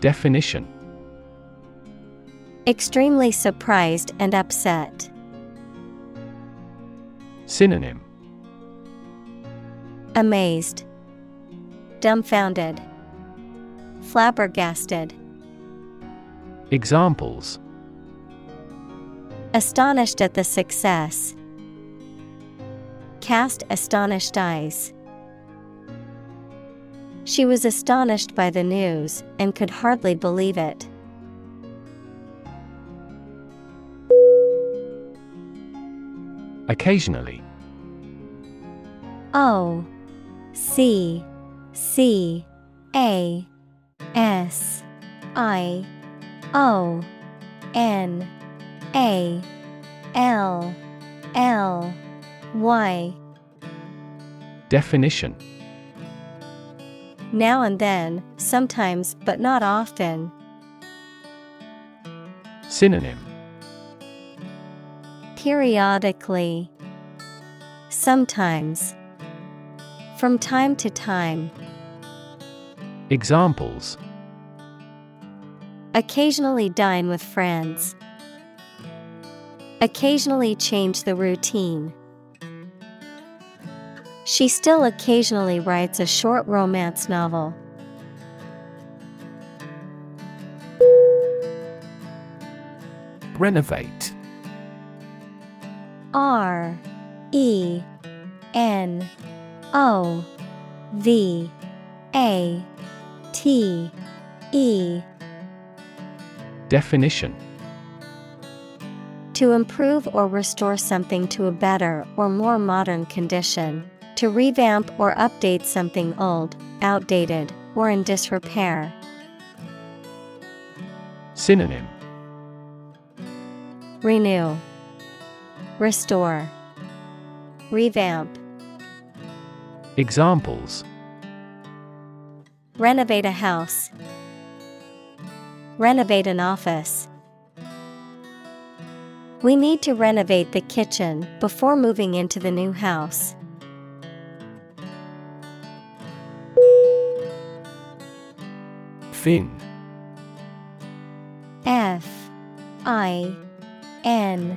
Definition: extremely surprised and upset. Synonym: amazed, dumbfounded, flabbergasted. Examples: astonished at the success, cast astonished eyes. She was astonished by the news and could hardly believe it. Occasionally. O-C-C-A-S-I-O-N-A-L-L Y. Definition: now and then, sometimes but not often. Synonym: periodically, sometimes, from time to time. Examples: occasionally dine with friends, occasionally change the routine. She still occasionally writes a short romance novel. Renovate. R-E-N-O-V-A-T-E. Definition: to improve or restore something to a better or more modern condition. To revamp or update something old, outdated, or in disrepair. Synonym: renew, restore, revamp. Examples: renovate a house, renovate an office. We need to renovate the kitchen before moving into the new house. Fin. I-N.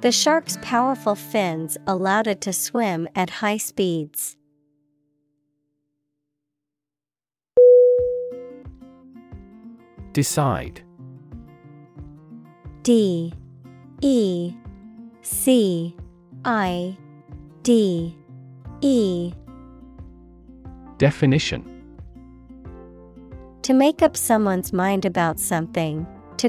The shark's powerful fins allowed it to swim at high speeds. Decide. D-E-C-I-D-E. Definition: to make up someone's mind about something. To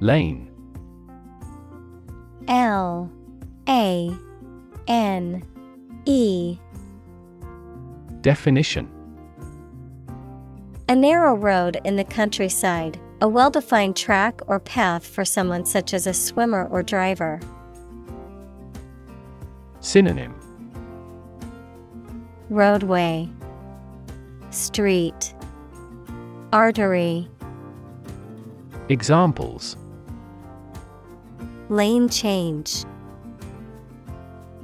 Lane. L-A-N-E. Definition: a narrow road in the countryside, a well-defined track or path for someone such as a swimmer or driver. Synonym: roadway, street, artery. Examples: lane change,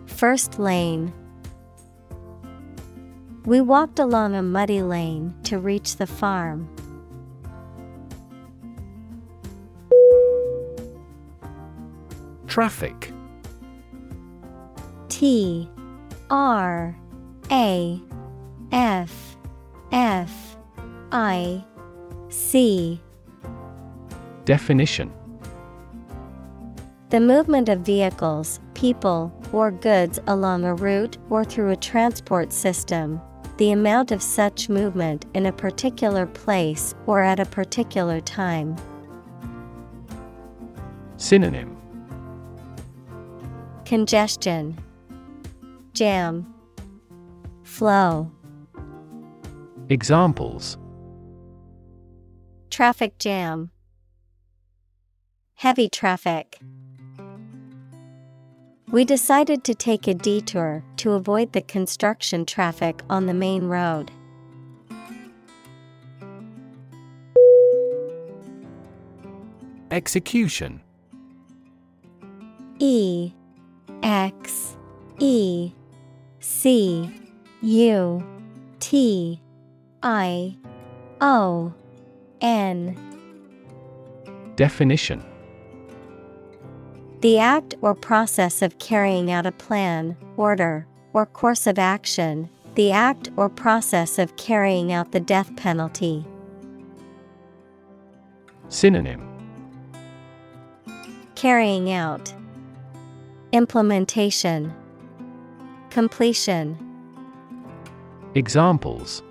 first lane. We walked along a muddy lane to reach the farm. Traffic. T-R-A-F-F-I-C. Definition: the movement of vehicles, people, or goods along a route or through a transport system, the amount of such movement in a particular place or at a particular time. Synonym: congestion, jam, flow. Examples: traffic jam, heavy traffic. We decided to take a detour to avoid the construction traffic on the main road. Execution. E-X-E-C-U-T-I-O-N. Definition: the act or process of carrying out a plan, order, or course of action, the act or process of carrying out the death penalty. Synonym: carrying out, implementation, completion. Examples: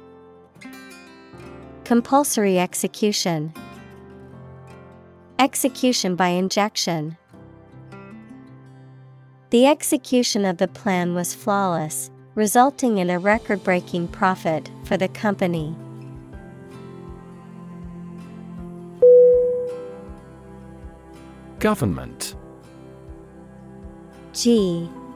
compulsory execution, execution by injection. The execution of the plan was flawless, resulting in a record-breaking profit for the company. Government. G-O-V-E-R-N-M-E-N-T.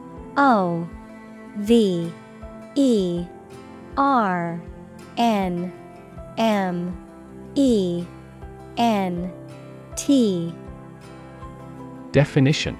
Definition: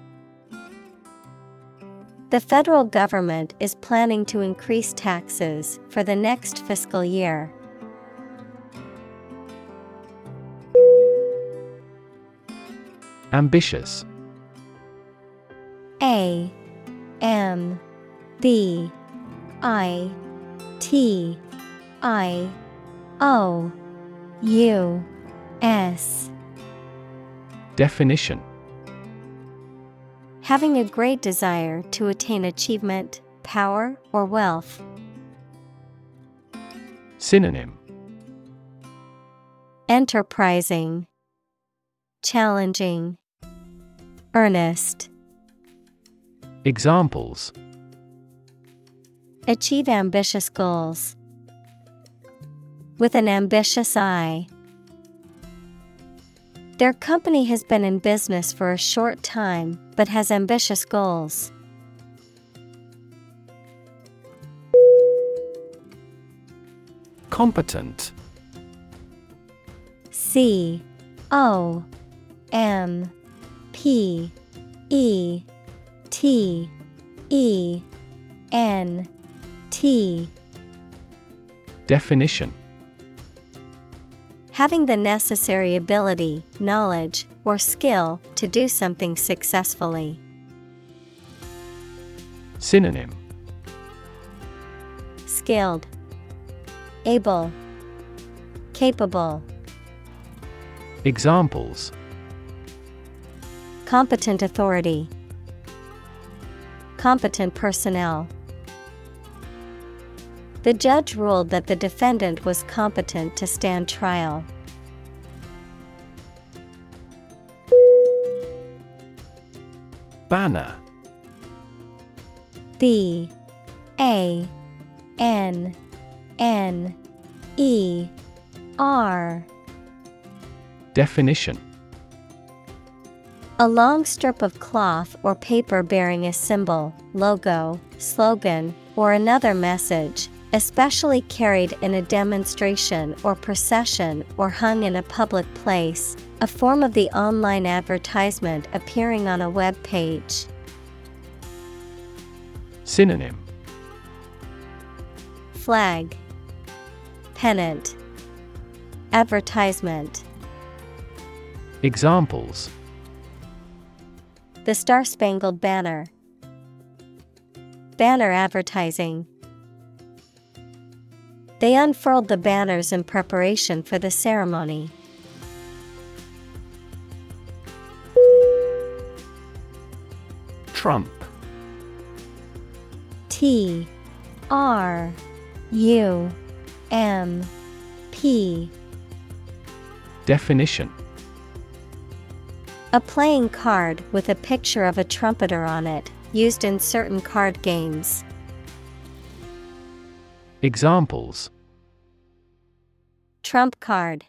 The federal government is planning to increase taxes for the next fiscal year. Ambitious. A-M-B-I-T-I-O-U-S. Definition. Having a great desire to attain achievement, power, or wealth. Synonym. Enterprising, challenging, earnest. Examples. Achieve ambitious goals. With an ambitious eye. Their company has been in business for a short time, but has ambitious goals. Competent. C-O-M-P-E-T-E-N-T. Definition. Having the necessary ability, knowledge, or skill to do something successfully. Synonym. Skilled, able, capable. Examples. Competent authority. Competent personnel. The judge ruled that the defendant was competent to stand trial. Banner. B-A-N-N-E-R. Definition. A long strip of cloth or paper bearing a symbol, logo, slogan, or another message, especially carried in a demonstration or procession or hung in a public place, a form of the online advertisement appearing on a web page. Synonym. Flag, pennant, advertisement. Examples. The Star-Spangled Banner. Banner advertising. They unfurled the banners in preparation for the ceremony. Trump. T-R-U-M-P. Definition. A playing card with a picture of a trumpeter on it, used in certain card games. Examples. Trump card.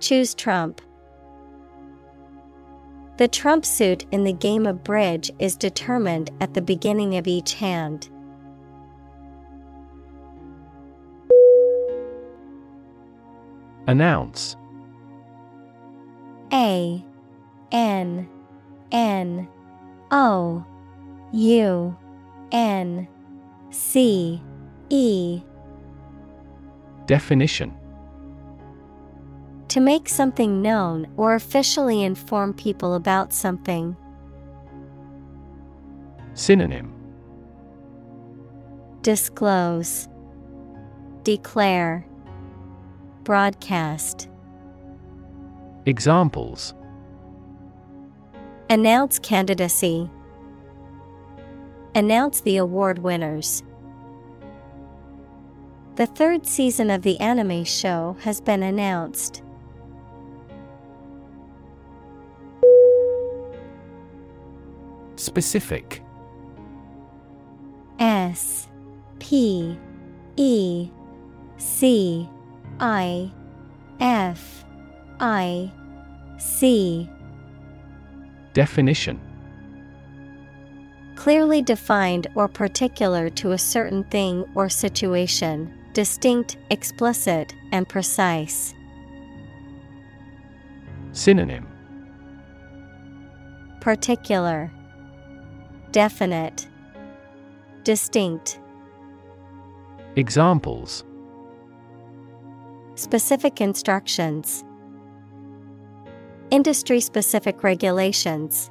Choose Trump. The trump suit in the game of bridge is determined at the beginning of each hand. Announce. A-N-N-O-U-N. C-E. Definition. To make something known or officially inform people about something. Synonym. Disclose, declare, broadcast. Examples. Announce candidacy. Announce the award winners. The third season of the anime show has been announced. Specific. S-P-E-C-I-F-I-C. Definition. Clearly defined or particular to a certain thing or situation, distinct, explicit, and precise. Synonym. Particular, definite, distinct. Examples: specific instructions, industry-specific regulations.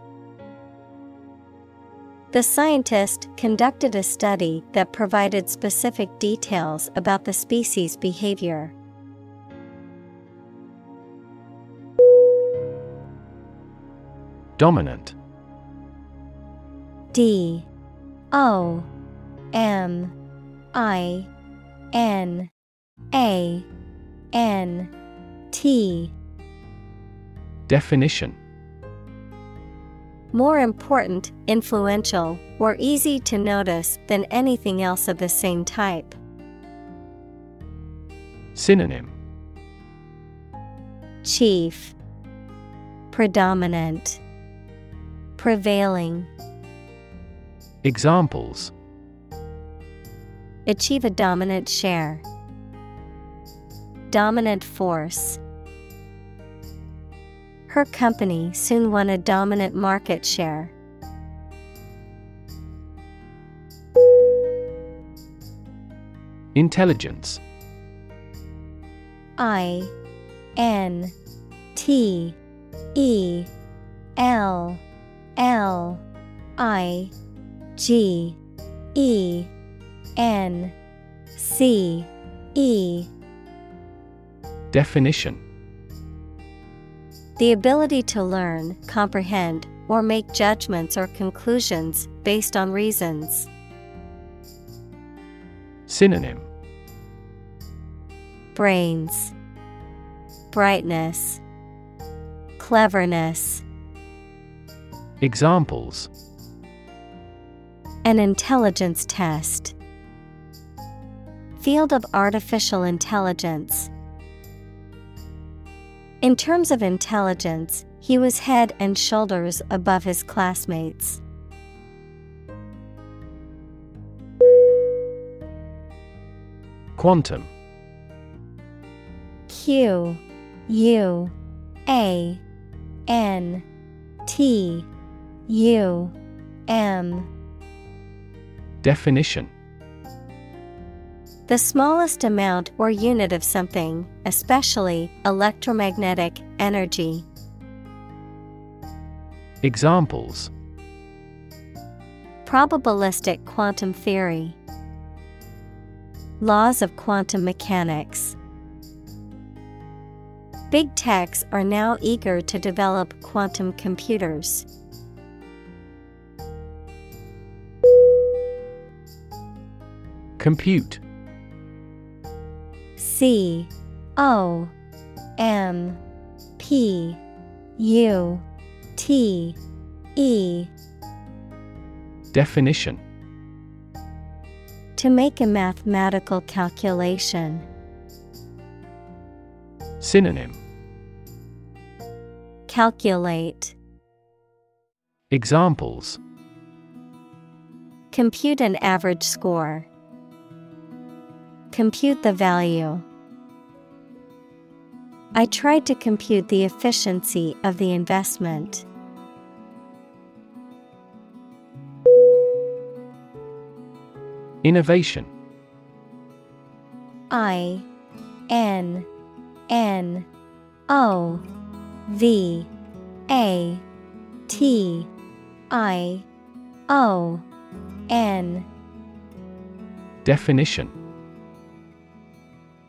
The scientist conducted a study that provided specific details about the species' behavior. Dominant. D-O-M-I-N-A-N-T. Definition: more important, influential, or easy to notice than anything else of the same type. Synonym: chief, predominant, prevailing. Examples: achieve a dominant share, dominant force. Her company soon won a dominant market share. Intelligence. I-N-T-E-L-L-I-G-E-N-C-E. Definition: the ability to learn, comprehend, or make judgments or conclusions based on reasons. Synonym: brains, brightness, cleverness. Examples: an intelligence test, field of artificial intelligence. In terms of intelligence, he was head and shoulders above his classmates. Quantum. Q-U-A-N-T-U-M. Definition: the smallest amount or unit of something, especially electromagnetic energy. Examples: probabilistic quantum theory, laws of quantum mechanics. Big techs are now eager to develop quantum computers. Compute. C-O-M-P-U-T-E. Definition: to make a mathematical calculation. Synonym: calculate. Examples: compute an average score, compute the value. I tried to compute the efficiency of the investment. Innovation. I-N-N-O-V-A-T-I-O-N. Definition: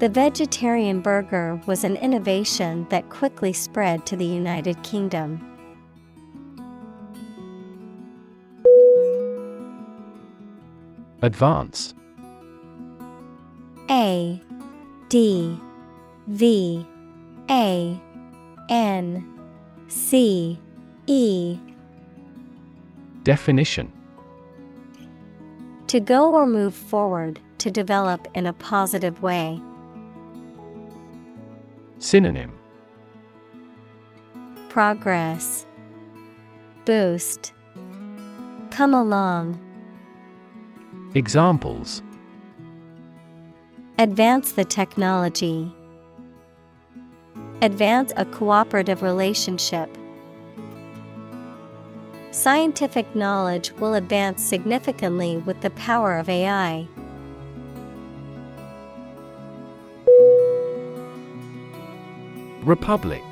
The vegetarian burger was an innovation that quickly spread to the United Kingdom. Advance. A-D-V-A-N-C-E. Definition: To go or move forward, to develop in a positive way. Synonym: progress, boost, come along. Examples: advance the technology. Advance a cooperative relationship. Scientific knowledge will advance significantly with the power of AI. Republic.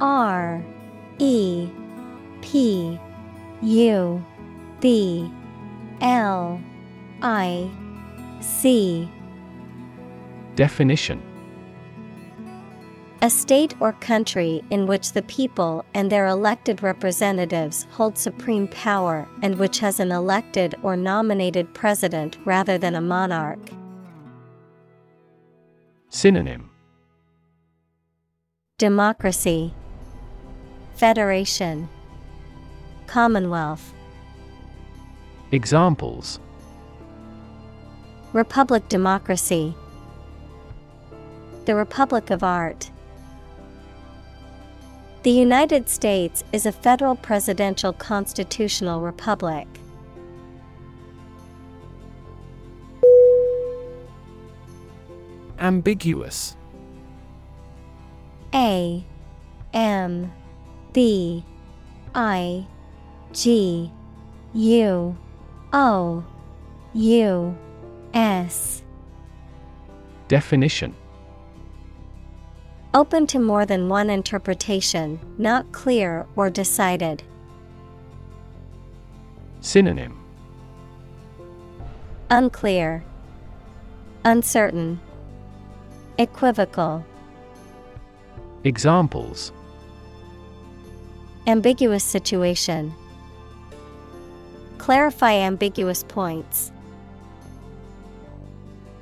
R-E-P-U-B-L-I-C. Definition: a state or country in which the people and their elected representatives hold supreme power and which has an elected or nominated president rather than a monarch. Synonym: democracy, federation, commonwealth. Examples: republic democracy, the Republic of Art. The United States is a federal presidential constitutional republic. Ambiguous. A-M-B-I-G-U-O-U-S. Definition: open to more than one interpretation, not clear or decided. Synonym: unclear, uncertain, equivocal. Examples: ambiguous situation. Clarify ambiguous points.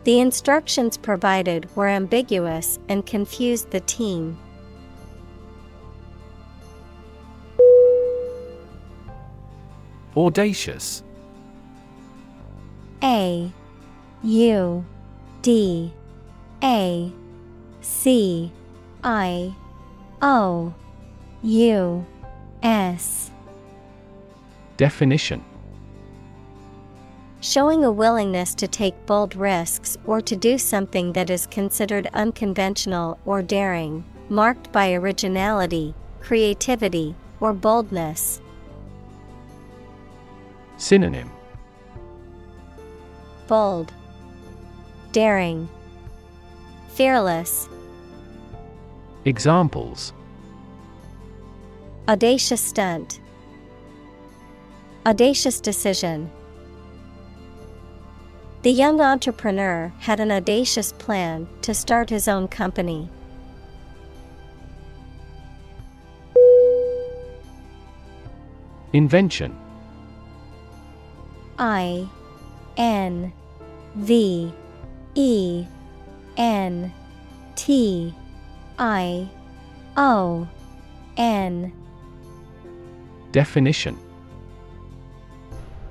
The instructions provided were ambiguous and confused the team. Audacious. A-U-D-A-C-I-O-U-S. Definition: showing a willingness to take bold risks or to do something that is considered unconventional or daring, marked by originality, creativity, or boldness. Synonym: bold, daring, fearless. Examples: audacious stunt, audacious decision. The young entrepreneur had an audacious plan to start his own company. Invention. I-N-V-E-N-T-I-O-N. Definition: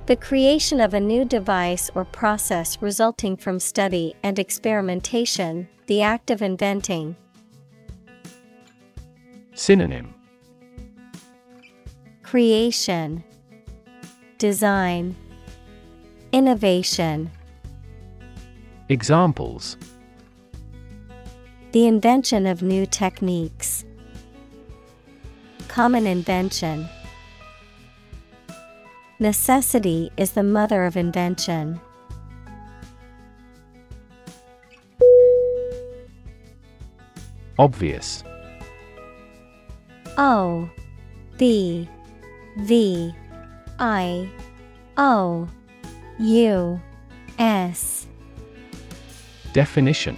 the creation of a new device or process resulting from study and experimentation, the act of inventing. Synonym: creation, design, innovation. Examples: the invention of new techniques. Common invention. Necessity is the mother of invention. Obvious. O-B-V-I-O-U-S. Definition: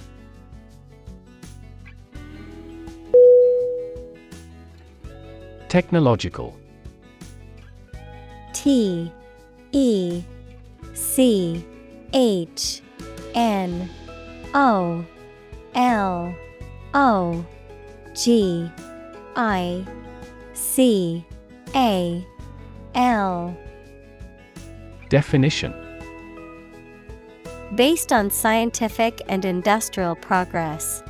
Technological. TECHNOLOGIcal. Definition. Based on scientific and industrial progress.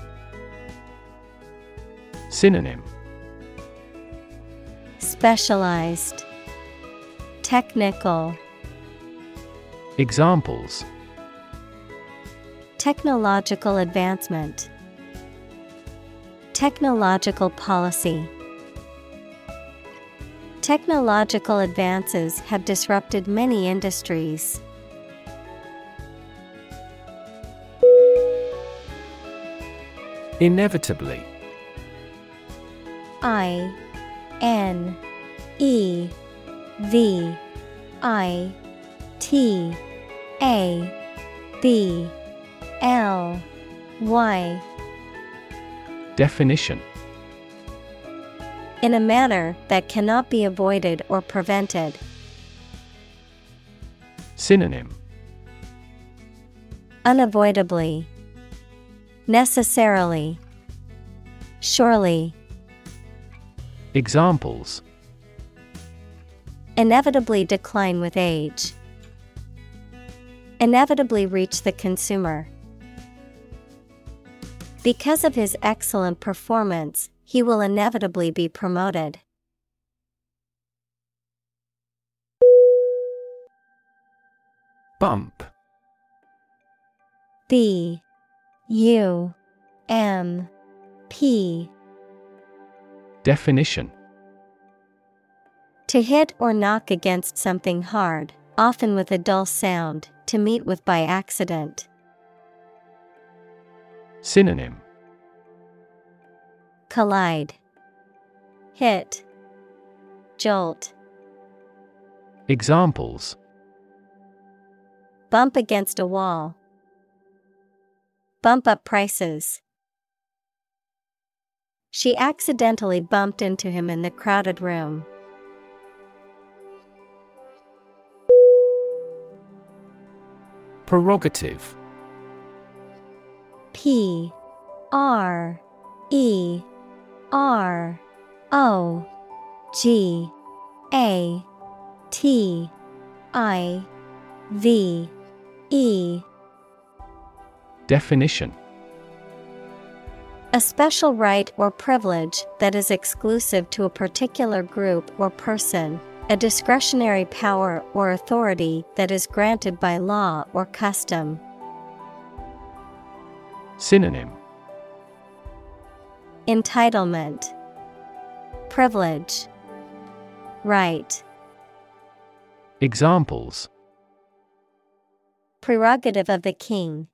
Synonym. Specialized. Technical. Examples. Technological advancement. Technological policy. Technological advances have disrupted many industries. Inevitably. INEVITABLY. Definition. In a manner that cannot be avoided or prevented. Synonym. Unavoidably. Necessarily. Surely. Examples. Inevitably decline with age. Inevitably reach the consumer. Because of his excellent performance, he will inevitably be promoted. Bump. BUMP. Definition. To hit or knock against something hard, often with a dull sound, to meet with by accident. Synonym. Collide. Hit. Jolt. Examples. Bump against a wall. Bump up prices. She accidentally bumped into him in the crowded room. Prerogative. PREROGATIVE. Definition. A special right or privilege that is exclusive to a particular group or person, a discretionary power or authority that is granted by law or custom. Synonym. Entitlement. Privilege. Right. Examples. Prerogative of the king.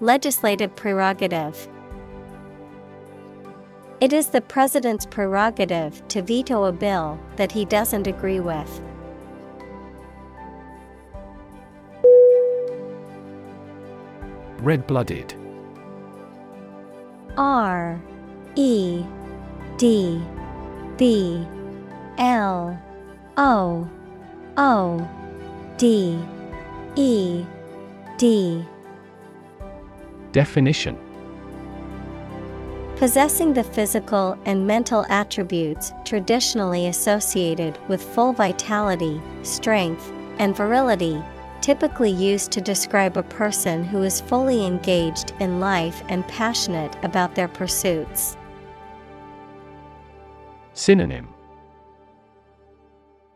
Legislative prerogative. It is the president's prerogative to veto a bill that he doesn't agree with. Red-blooded. REDBLOODED. Definition. Possessing the physical and mental attributes traditionally associated with full vitality, strength, and virility, typically used to describe a person who is fully engaged in life and passionate about their pursuits. Synonym.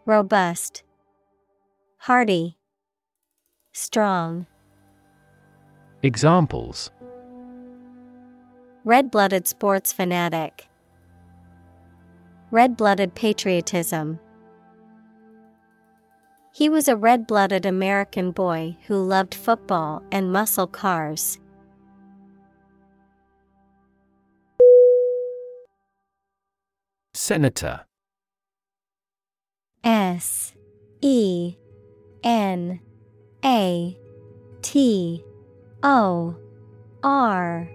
Robust. Hardy. Strong. Examples. Red-blooded sports fanatic. Red-blooded patriotism. He was a red-blooded American boy who loved football and muscle cars. Senator. S. E. N-A-T-O-R.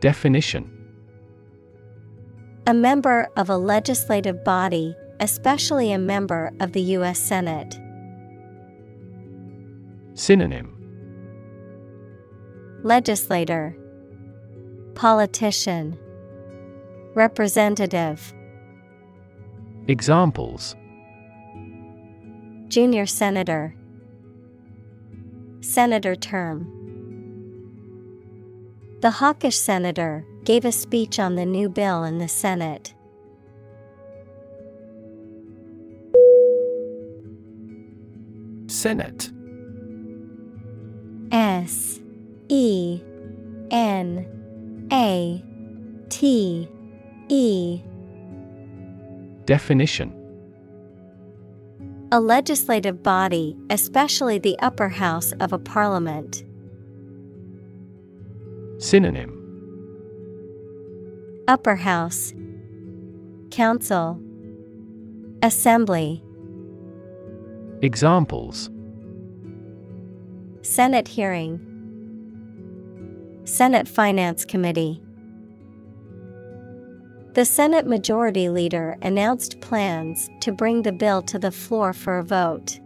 Definition: a member of a legislative body, especially a member of the U.S. Senate. Synonym: legislator, politician, representative. Examples: junior senator, senator term. The hawkish senator gave a speech on the new bill in the Senate. Senate. S-E-N-A-T-E. Definition: a legislative body, especially the upper house of a parliament. Synonym: upper house, council, assembly. Examples: Senate hearing, Senate Finance Committee. The Senate Majority Leader announced plans to bring the bill to the floor for a vote.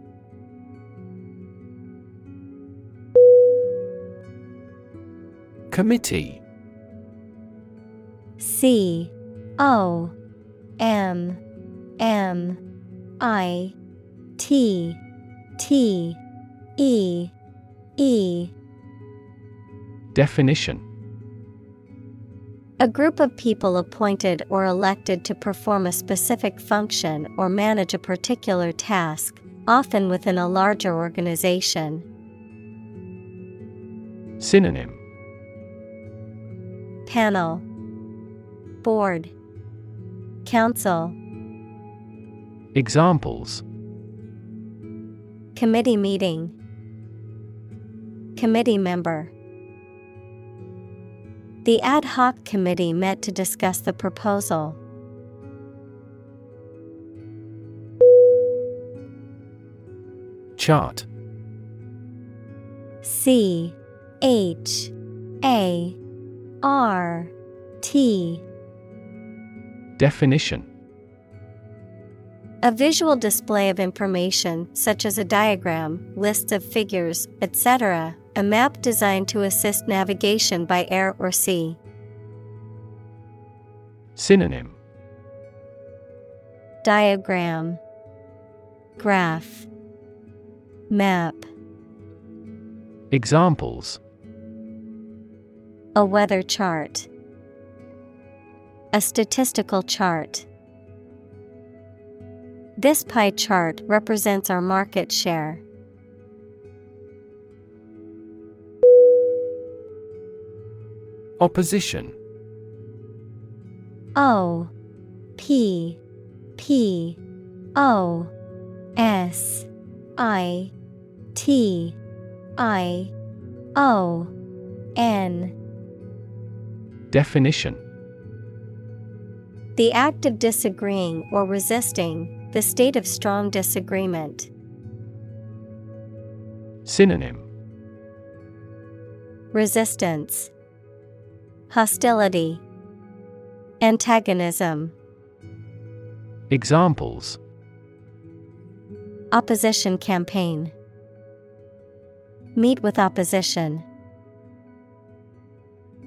Committee. C-O-M-M-I-T-T-E. Definition: a group of people appointed or elected to perform a specific function or manage a particular task, often within a larger organization. Synonym: panel, board, council. Examples: committee meeting, committee member. The ad hoc committee met to discuss the proposal. Chart. C-H-A-R-T. Definition: a visual display of information such as a diagram, lists of figures, etc., a map designed to assist navigation by air or sea. Synonym: diagram, graph, map. Examples: a weather chart, a statistical chart. This pie chart represents our market share. Opposition. O-P-P-O-S-I-T-I-O-N. Definition: the act of disagreeing or resisting, the state of strong disagreement. Synonym: resistance, hostility, antagonism. Examples: opposition campaign, meet with opposition.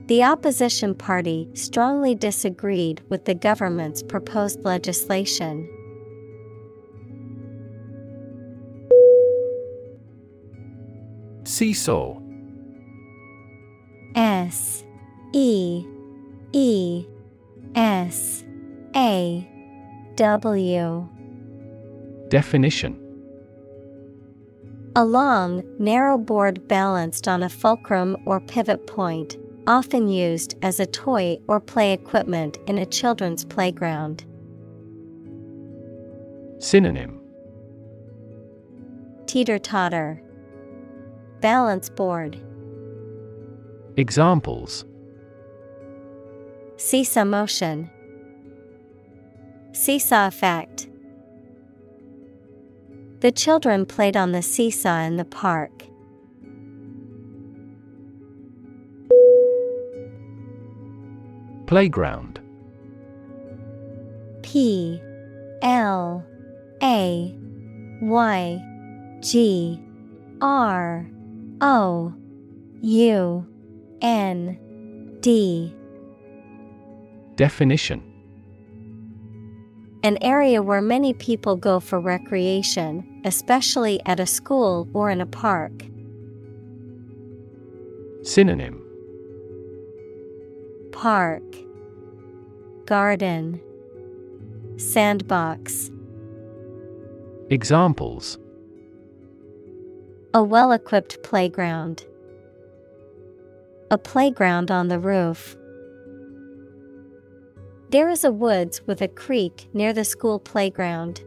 The opposition party strongly disagreed with the government's proposed legislation. Seesaw. S E-E-S-A-W. Definition: a long, narrow board balanced on a fulcrum or pivot point, often used as a toy or play equipment in a children's playground. Synonym: teeter-totter, balance board. Examples: seesaw motion, seesaw effect. The children played on the seesaw in the park. Playground. PLAYGROUND. Definition. An area where many people go for recreation, especially at a school or in a park. Synonym: park, garden, sandbox. Examples: a well-equipped playground, a playground on the roof. There is a woods with a creek near the school playground.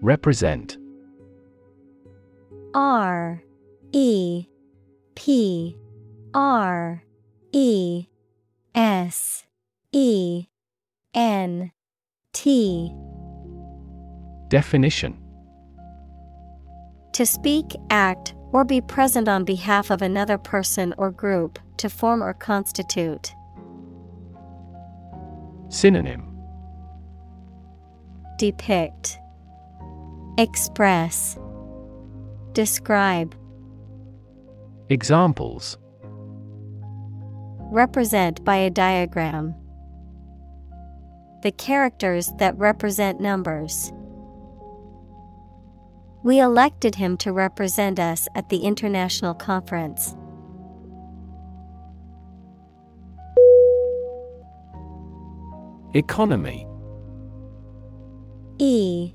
Represent. REPRESENT. Definition. To speak, act, or be present on behalf of another person or group, to form or constitute. Synonym: depict, express, describe. Examples: represent by a diagram. The characters that represent numbers. We elected him to represent us at the international conference. Economy. ECONOMY.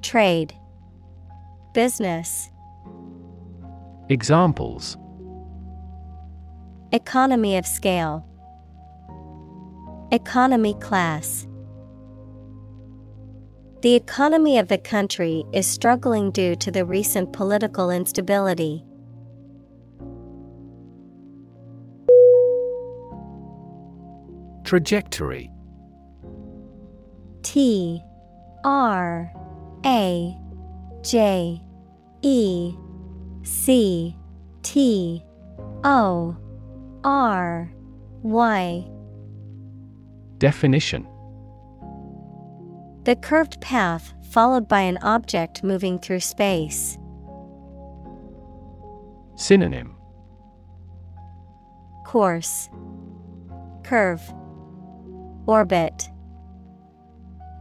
trade, business. Examples: economy of scale, economy class. The economy of the country is struggling due to the recent political instability. Trajectory. TRAJECTORY. Definition. The curved path followed by an object moving through space. Synonym: course, curve, orbit.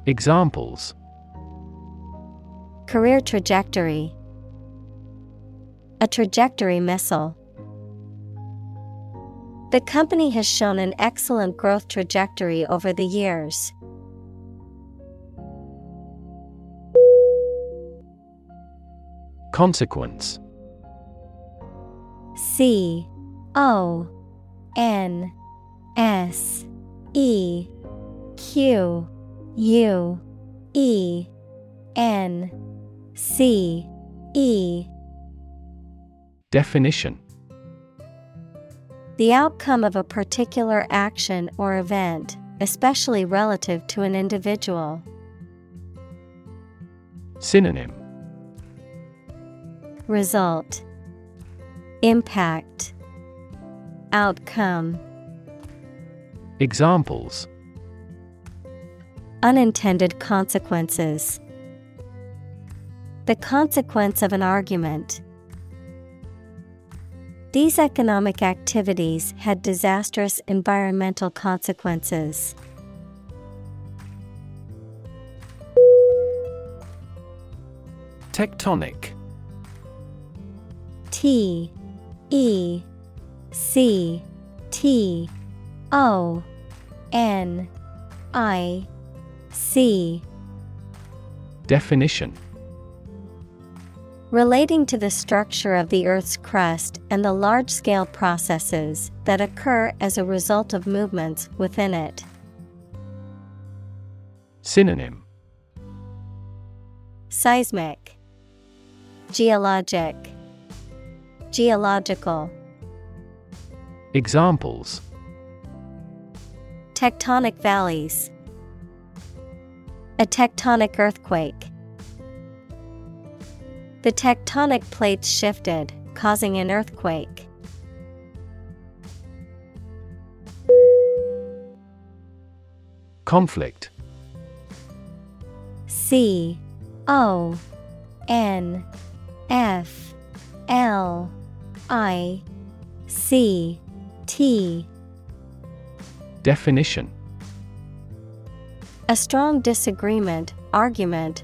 Examples: career trajectory, a trajectory missile. The company has shown an excellent growth trajectory over the years. Consequence. CONSEQUENCE. Definition. The outcome of a particular action or event, especially relative to an individual. Synonym: result, impact, outcome. Examples: unintended consequences, the consequence of an argument. These economic activities had disastrous environmental consequences. Tectonic. T E C-T-O-N-I-C. Definition: relating to the structure of the Earth's crust and the large-scale processes that occur as a result of movements within it. Synonym: seismic, geologic, geological. Examples: tectonic valleys, a tectonic earthquake. The tectonic plates shifted, causing an earthquake. Conflict. C-O-N-F-L-I-C-T. Definition: a strong disagreement, argument,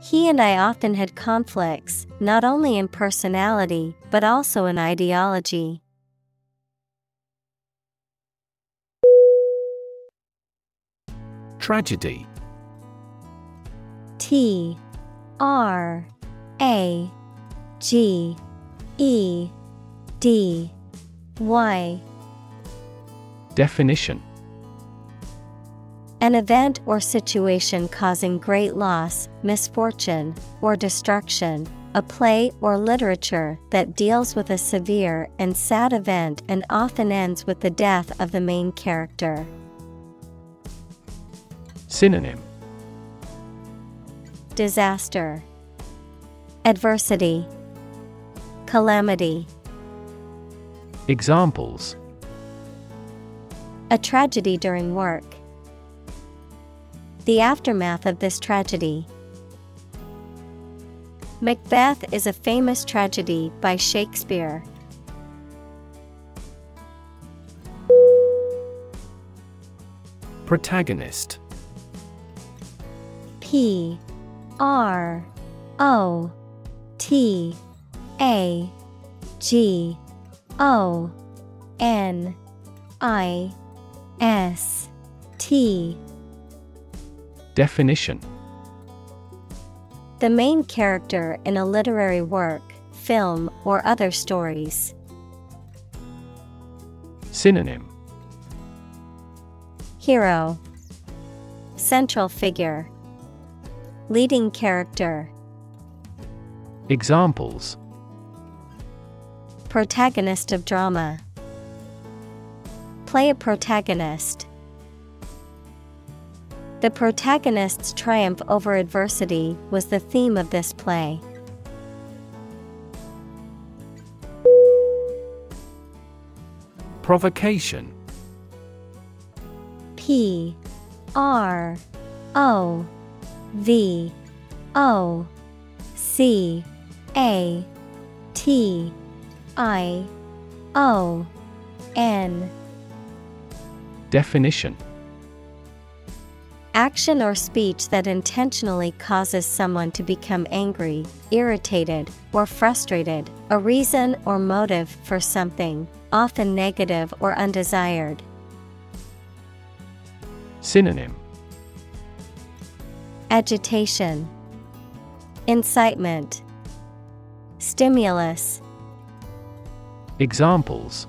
He and I often had conflicts, not only in personality, but also in ideology. Tragedy. T-R-A-G-E-D-Y. Definition: an event or situation causing great loss, misfortune, or destruction. A play or literature that deals with a severe and sad event and often ends with the death of the main character. Synonym: disaster, adversity, calamity. Examples: a tragedy during work. The aftermath of this tragedy. Macbeth is a famous tragedy by Shakespeare. Protagonist. P-R-O-T-A-G-O-N-I-S-T. Definition: the main character in a literary work, film, or other stories. Synonym: hero, central figure, leading character. Examples: protagonist of drama. Play a protagonist. The protagonist's triumph over adversity was the theme of this play. Provocation. P-R-O-V-O-C-A-T-I-O-N. Definition: action or speech that intentionally causes someone to become angry, irritated, or frustrated. A reason or motive for something, often negative or undesired. Synonym: agitation, incitement, stimulus. Examples: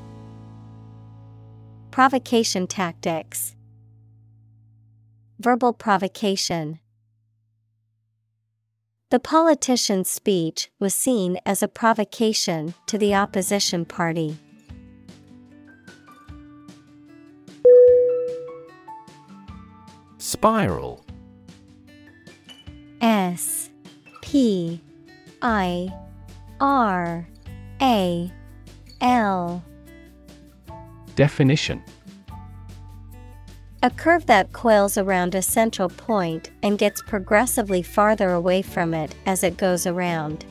provocation tactics. Verbal provocation. The politician's speech was seen as a provocation to the opposition party. Spiral. S-P-I-R-A-L. Definition: A curve that coils around a central point and gets progressively farther away from it as it goes around.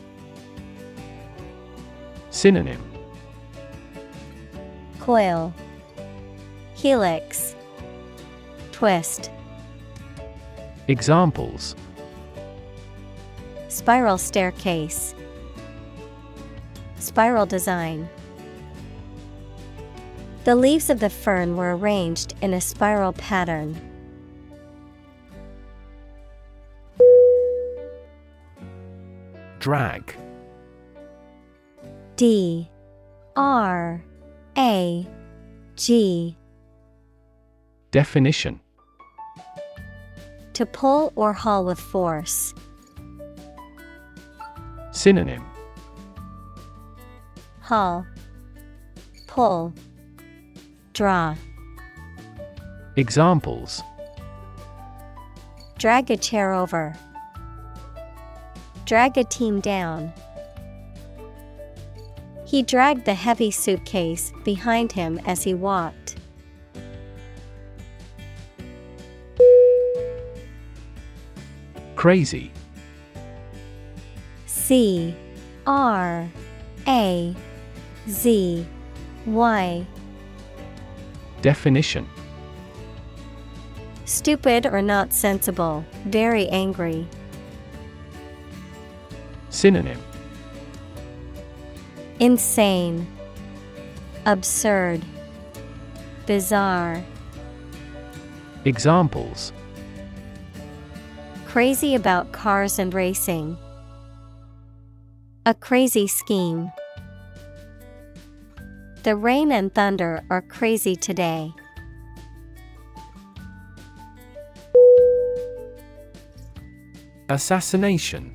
Synonym: coil, helix, twist. Examples: spiral staircase, spiral design. The leaves of the fern were arranged in a spiral pattern. Drag. D-R-A-G. Definition: to pull or haul with force. Synonym: haul, pull, draw. Examples: drag a chair over, drag a team down. He dragged the heavy suitcase behind him as he walked. Crazy. C-R-A-Z-Y. Definition: stupid or not sensible, very angry. Synonym: insane, absurd, bizarre. Examples: crazy about cars and racing, a crazy scheme. The rain and thunder are crazy today. Assassination.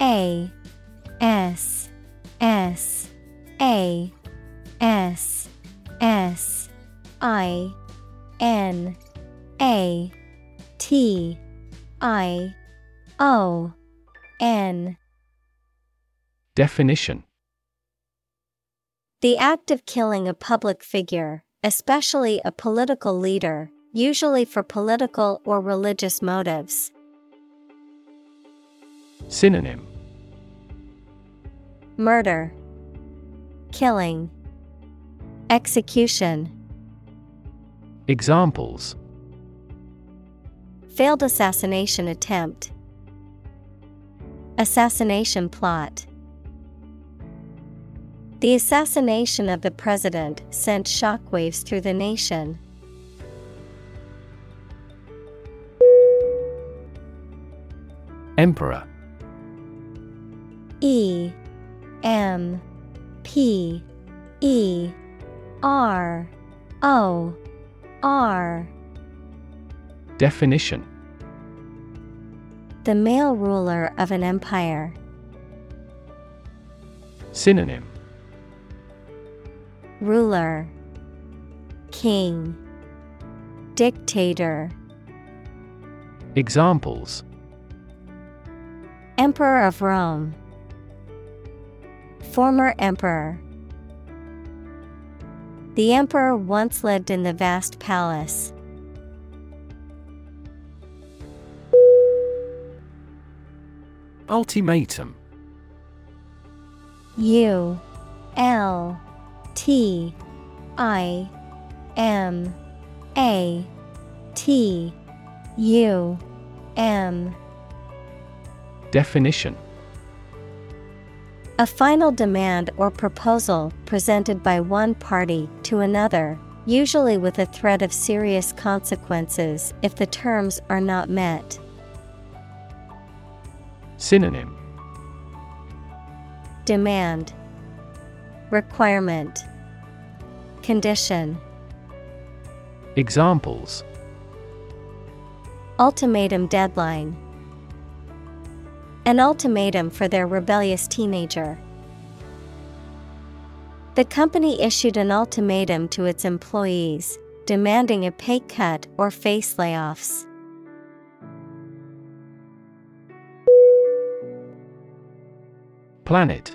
A-S-S-A-S-I-N-A-T-I-O-N. Definition: the act of killing a public figure, especially a political leader, usually for political or religious motives. Synonym: murder, killing, execution. Examples: failed assassination attempt, assassination plot. The assassination of the president sent shockwaves through the nation. Emperor. E-M-P-E-R-O-R. Definition: the male ruler of an empire. Synonym: ruler, king, dictator. Examples: emperor of Rome, former emperor. The emperor once lived in the vast palace. Ultimatum. U. L. T-I-M-A-T-U-M. Definition: a final demand or proposal presented by one party to another, usually with a threat of serious consequences if the terms are not met. Synonym: demand, requirement, condition. Examples: ultimatum deadline, an ultimatum for their rebellious teenager. The company issued an ultimatum to its employees, demanding a pay cut or face layoffs. Planet.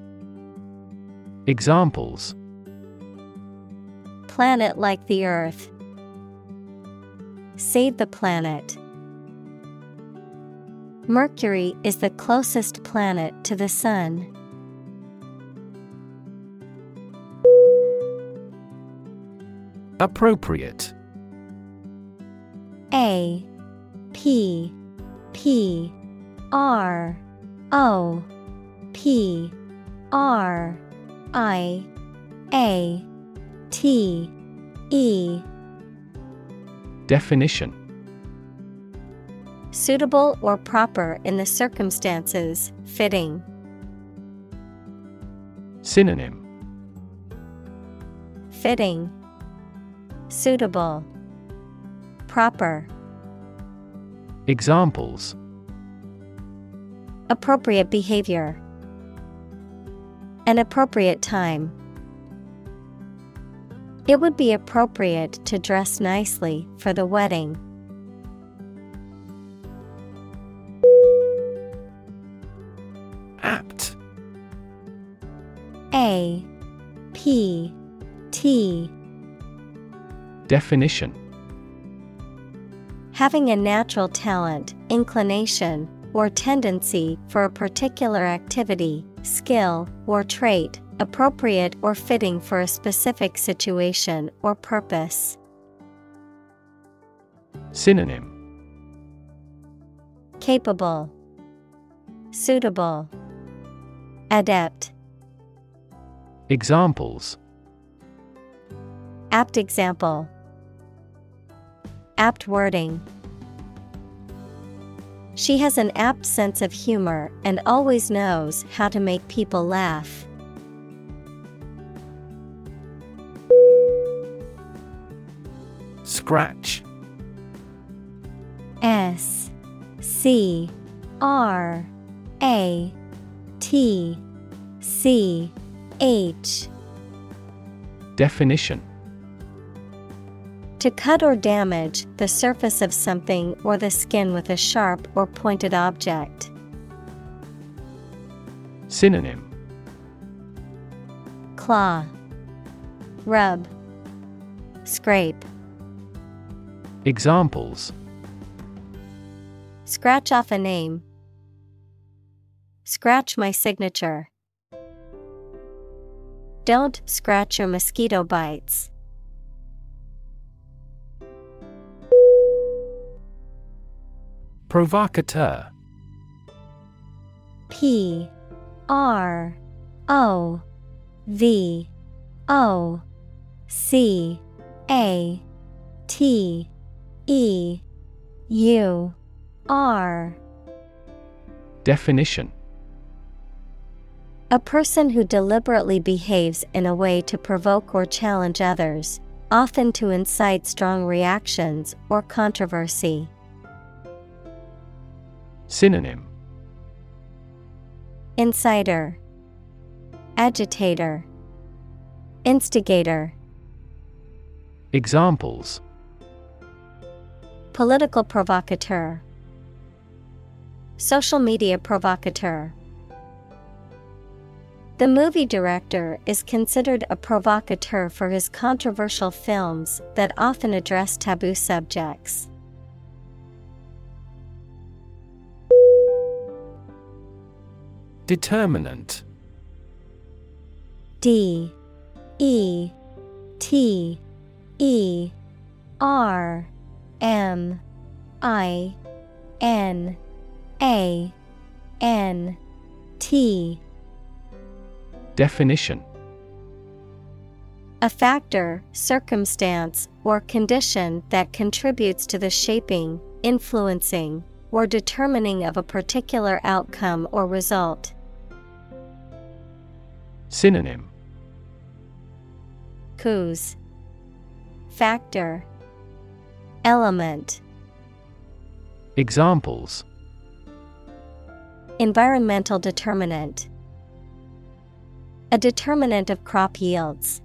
Examples: planet like the Earth. Save the planet. Mercury is the closest planet to the Sun. Appropriate. A P P R O P R I A T E. Definition: suitable or proper in the circumstances, fitting. Synonym: fitting, suitable, proper. Examples: appropriate behavior. An appropriate time. It would be appropriate to dress nicely for the wedding. Apt. A P T. Definition: having a natural talent, inclination, or tendency for a particular activity, skill, or trait, appropriate or fitting for a specific situation or purpose. Synonym: capable, suitable, adept. Examples: apt example. Apt wording. She has an apt sense of humor and always knows how to make people laugh. Scratch. S-C-R-A-T-C-H. Definition: to cut or damage the surface of something or the skin with a sharp or pointed object. Synonym: claw, rub, scrape. Examples: scratch off a name. Scratch my signature. Don't scratch your mosquito bites. Provocateur. P R O V O C A T E U R. Definition: a person who deliberately behaves in a way to provoke or challenge others, often to incite strong reactions or controversy. Synonym: inciter, agitator, instigator. Examples: political provocateur. Social media provocateur. The movie director is considered a provocateur for his controversial films that often address taboo subjects. Determinant. D E T E R M I N A N T. Definition: a factor, circumstance, or condition that contributes to the shaping, influencing, or determining of a particular outcome or result. Synonym: cause, factor, Element. Examples: environmental determinant. A determinant of crop yields.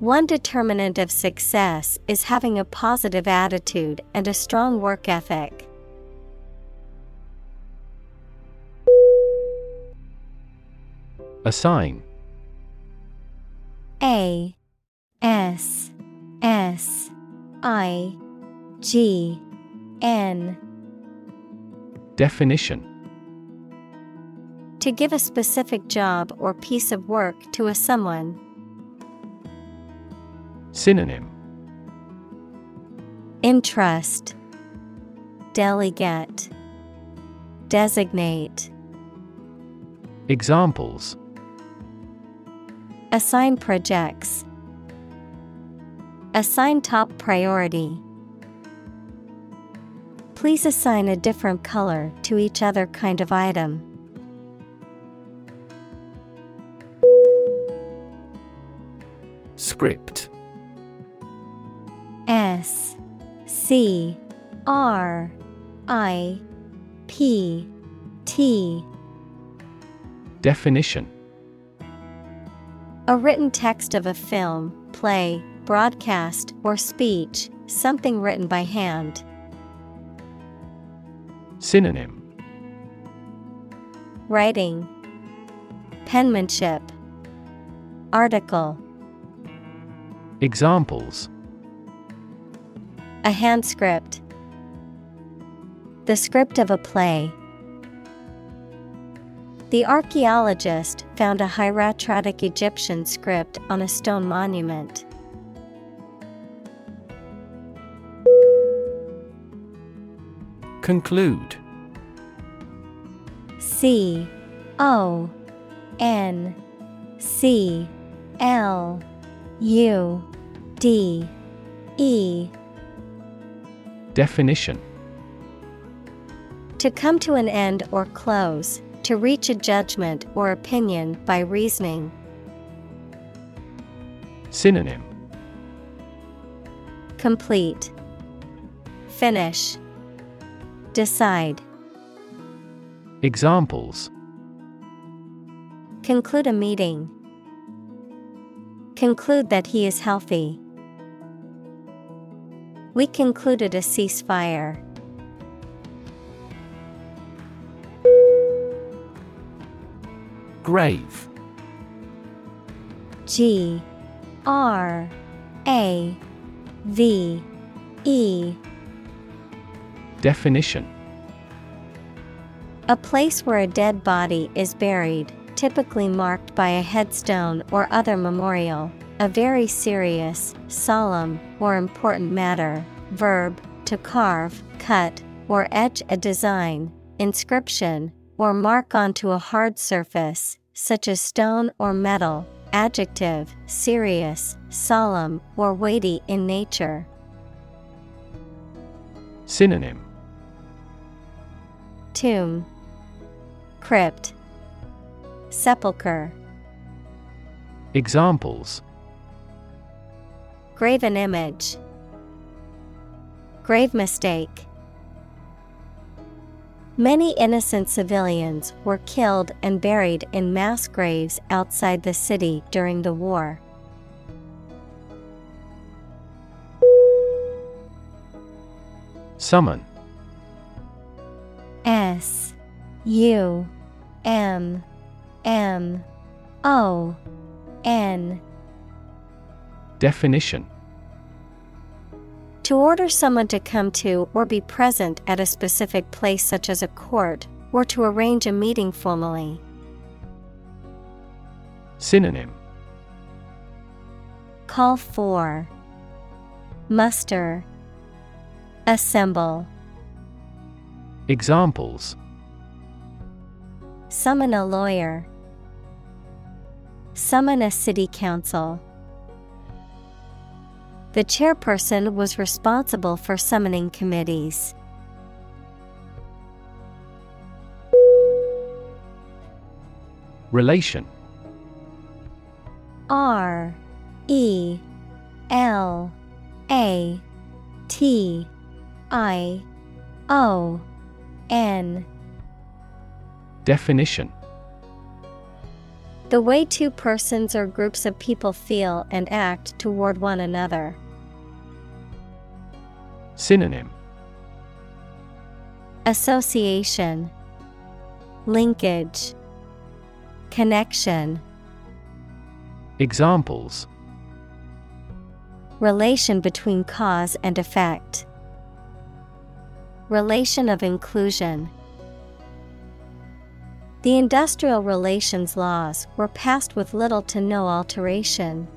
One determinant of success is having a positive attitude and a strong work ethic. Assign. A-S-S-I-G-N. Definition: to give a specific job or piece of work to a someone. Synonym: entrust, delegate, designate. Examples: assign projects. Assign top priority. Please assign a different color to each other kind of item. Script. S-C-R-I-P-T. Definition: a written text of a film, play, broadcast, or speech, something written by hand. Synonym: writing, penmanship, article. Examples: a hand script. The script of a play. The archaeologist found a hieratic Egyptian script on a stone monument. Conclude. C-O-N-C-L-U-D-E. Definition: to come to an end or close, to reach a judgment or opinion by reasoning. Synonym: complete, finish, decide. Examples: conclude a meeting. Conclude that he is healthy. We concluded a ceasefire. Grave. G-R-A-V-E. Definition: a place where a dead body is buried, typically marked by a headstone or other memorial. A very serious, solemn, or important matter. Verb: to carve, cut, or etch a design, inscription, or mark onto a hard surface, such as stone or metal. Adjective: serious, solemn, or weighty in nature. Synonym: tomb, crypt, sepulchre. Examples: graven image. Grave mistake. Many innocent civilians were killed and buried in mass graves outside the city during the war. Summon. S-U-M-M-O-N. Definition: to order someone to come to or be present at a specific place such as a court, or to arrange a meeting formally. Synonym: call for, muster, assemble. Examples: summon a lawyer. Summon a city council. The chairperson was responsible for summoning committees. Relation. R-E-L A-T-I-O-N. Definition: the way two persons or groups of people feel and act toward one another. Synonym: association, linkage, connection. Examples: relation between cause and effect. Relation of inclusion. The industrial relations laws were passed with little to no alteration.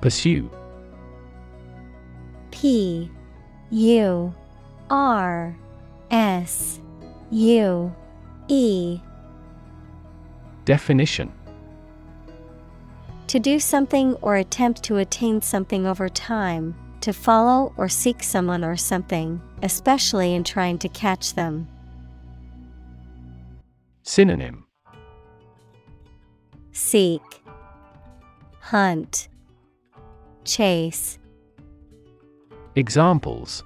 Pursue. P-U-R-S-U-E. Definition: to do something or attempt to attain something over time, to follow or seek someone or something, especially in trying to catch them. Synonym: seek, hunt, chase. Examples: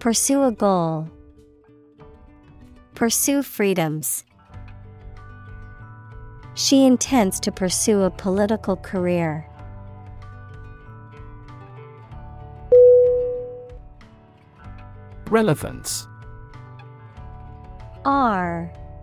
pursue a goal. Pursue freedoms. She intends to pursue a political career. Relevance. R-E-L-E-V-A-N-C-E.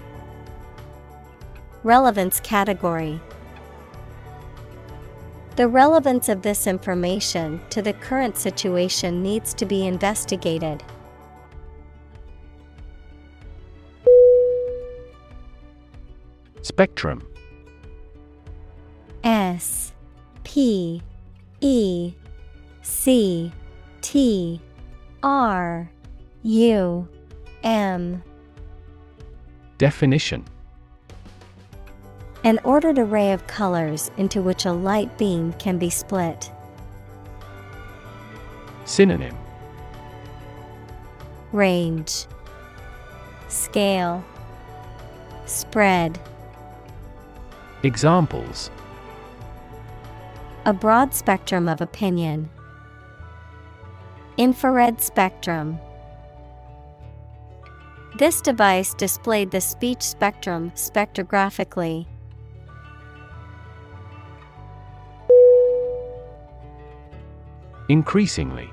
Relevance category. The relevance of this information to the current situation needs to be investigated. Spectrum. S P E C T R U M. Definition: an ordered array of colors into which a light beam can be split. Synonym: range, scale, spread. Examples: a broad spectrum of opinion. Infrared spectrum. This device displayed the speech spectrum spectrographically. Increasingly.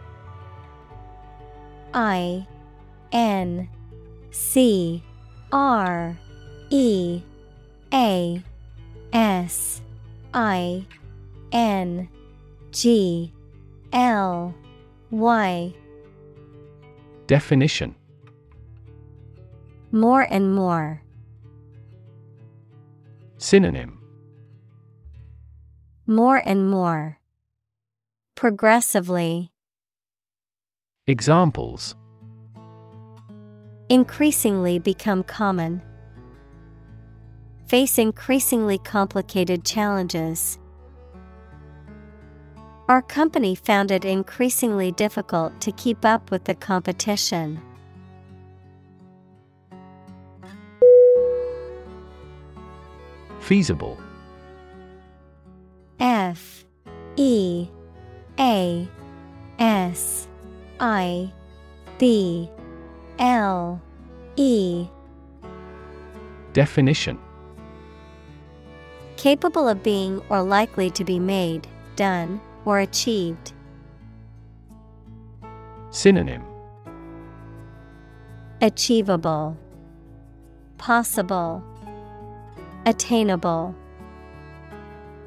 I-N-C-R-E-A-S-I-N-G-L-Y. Definition: more and more. Synonym: more and more, progressively. Examples: increasingly become common. Face increasingly complicated challenges. Our company found it increasingly difficult to keep up with the competition. Feasible. F E A S I B L E. Definition: capable of being or likely to be made, done, or achieved. Synonym: achievable, possible, attainable.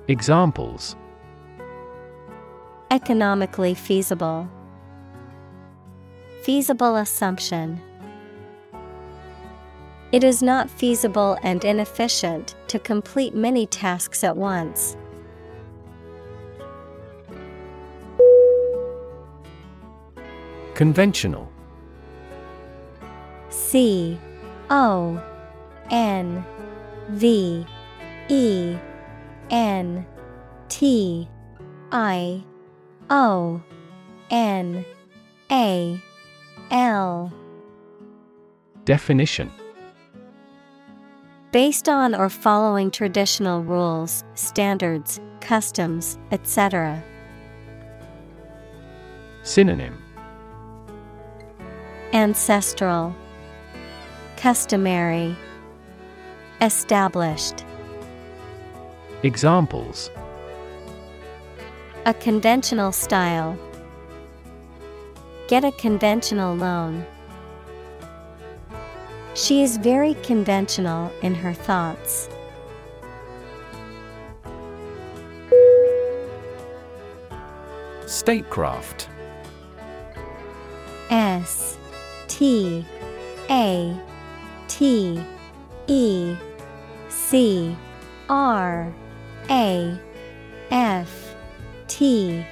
Examples: economically feasible. Feasible assumption. It is not feasible and inefficient to complete many tasks at once. Conventional. C-O-N-V-E-N-T-I-O-N-A-L. Definition. Based on or following traditional rules, standards, customs, etc. Synonym. Ancestral, customary, established. Examples. A conventional style. Get a conventional loan. She is very conventional in her thoughts. Statecraft. S-T-A-T-E-C-R-A-F-T.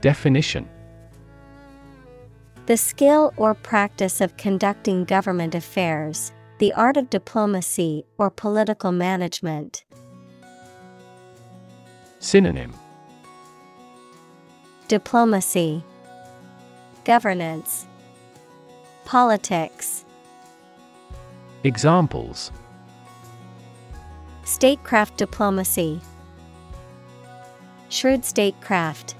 Definition. The skill or practice of conducting government affairs, the art of diplomacy or political management. Synonym. Diplomacy, governance, politics. Examples. Statecraft diplomacy. Shrewd statecraft.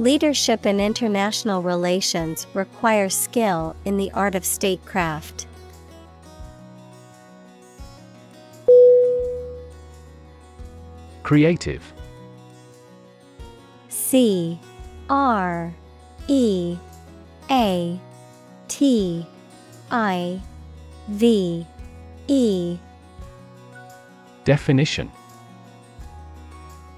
Leadership in international relations requires skill in the art of statecraft. Creative. C-R-E-A-T-I-V-E. Definition.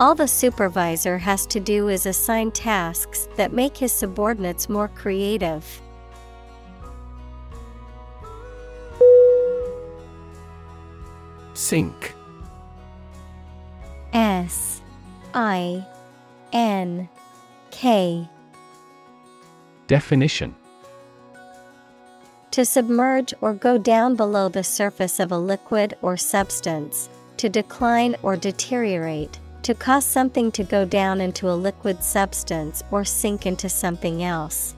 All the supervisor has to do is assign tasks that make his subordinates more creative. Sink. S-I-N-K. Definition. To submerge or go down below the surface of a liquid or substance, to decline or deteriorate. To cause something to go down into a liquid substance or sink into something else.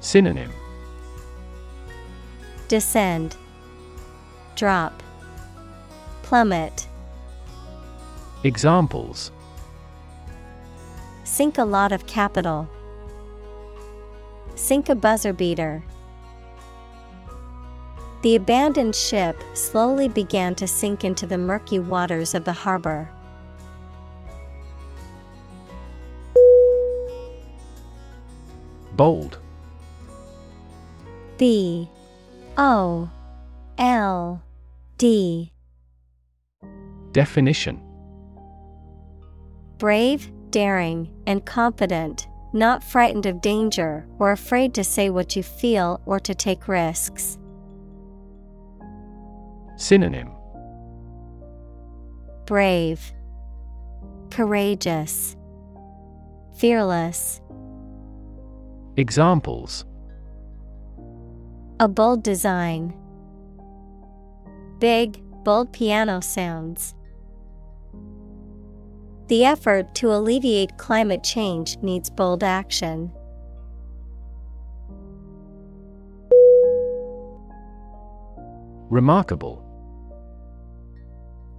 Synonym. Descend, drop, plummet. Examples. Sink a lot of capital. Sink a buzzer beater. The abandoned ship slowly began to sink into the murky waters of the harbor. Bold. B-O-L-D. Definition. Brave, daring, and confident, not frightened of danger or afraid to say what you feel or to take risks. Synonym. Brave, courageous, fearless. Examples. A bold design. Big, bold piano sounds. The effort to alleviate climate change needs bold action. Remarkable.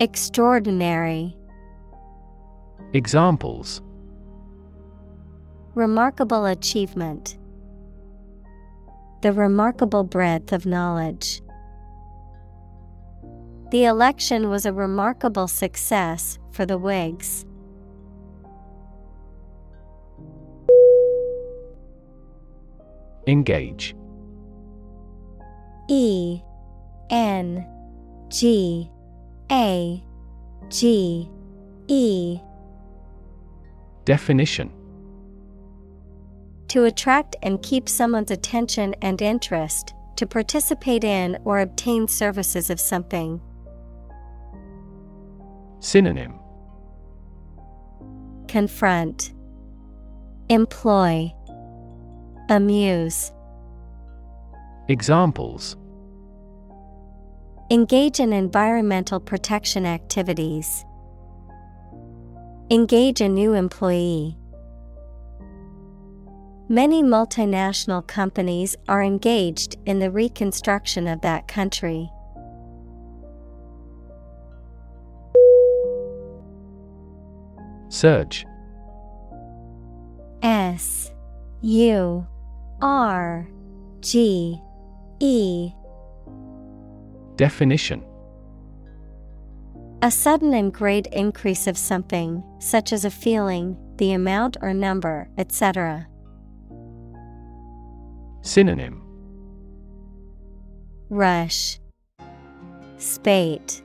extraordinary. Examples: remarkable achievement. The remarkable breadth of knowledge. The election was a remarkable success for the Whigs. Engage. E-N-G-A-G-E. Definition: to attract and keep someone's attention and interest, to participate in or obtain services of something. Synonym: confront, employ, amuse. Examples: engage in environmental protection activities. Engage a new employee. Many multinational companies are engaged in the reconstruction of that country. Surge. S-U-R-G-E. Definition: a sudden and great increase of something, such as a feeling, the amount or number, etc. Synonym: rush, spate,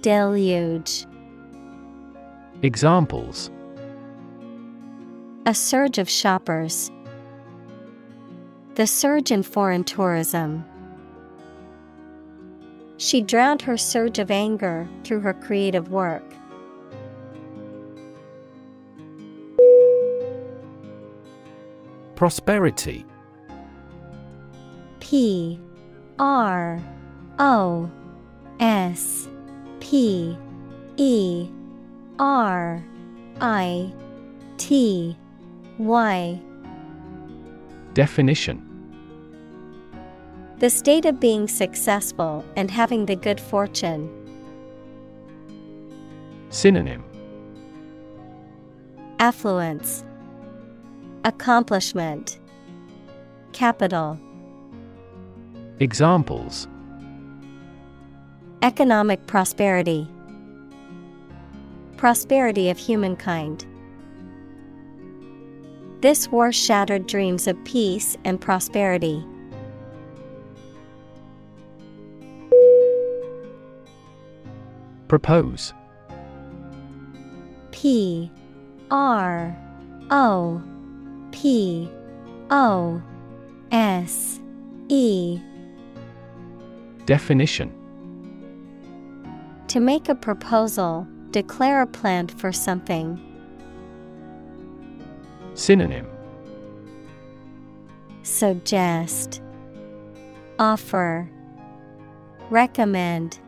deluge. Examples: a surge of shoppers. The surge in foreign tourism. She drowned her surge of anger through her creative work. Prosperity. P-R-O-S-P-E-R-I-T-Y. Definition: the state of being successful and having the good fortune. Synonym: affluence, accomplishment, capital. Examples: economic prosperity. Prosperity of humankind. This war shattered dreams of peace and prosperity. Propose. P-R-O-P-O-S-E. Definition: to make a proposal, declare a plan for something. Synonym: suggest, offer, recommend.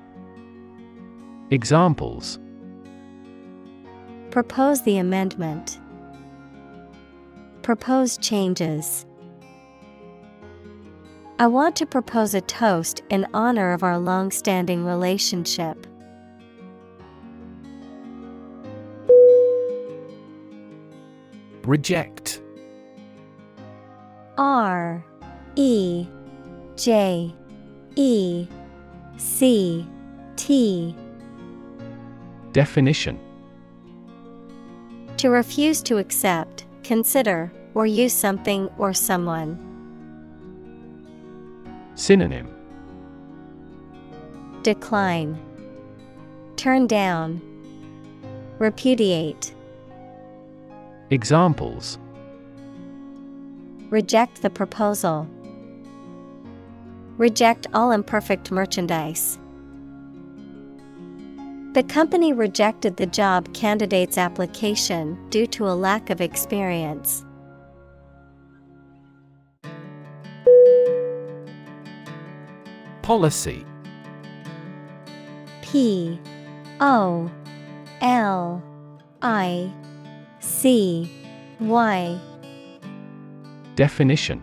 Examples: propose the amendment. Propose changes. I want to propose a toast in honor of our long-standing relationship. Reject. R-E-J-E-C-T. Definition: to refuse to accept, consider, or use something or someone. Synonym: decline, turn down, repudiate. Examples: reject the proposal. Reject all imperfect merchandise. The company rejected the job candidate's application due to a lack of experience. Policy. P-O-L-I-C-Y. Definition: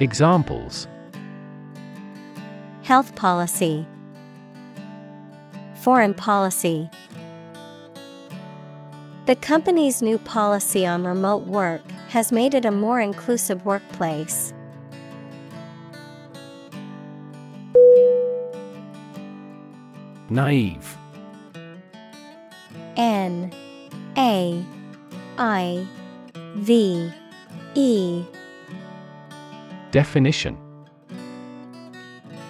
Examples: health policy, foreign policy. The company's new policy on remote work has made it a more inclusive workplace. Naive. N-A-I-V-E. Definition: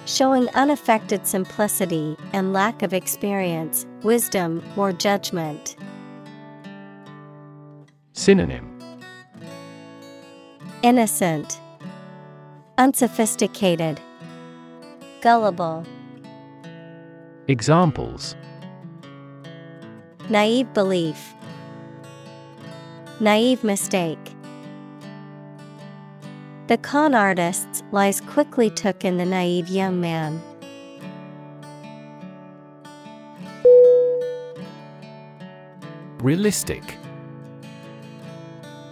showing unaffected simplicity and lack of experience, wisdom, or judgment. Synonym: innocent, unsophisticated, gullible. Examples: naive belief, naive mistake. The con artist's lies quickly took in the naive young man. Realistic.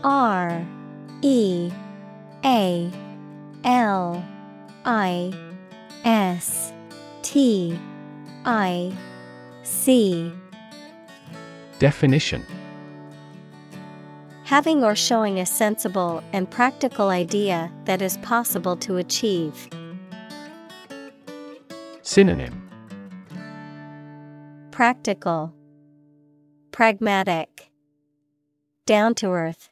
R-E-A-L-I-S-T-I-C. Definition: having or showing a sensible and practical idea that is possible to achieve. Synonym: practical, pragmatic, down to earth.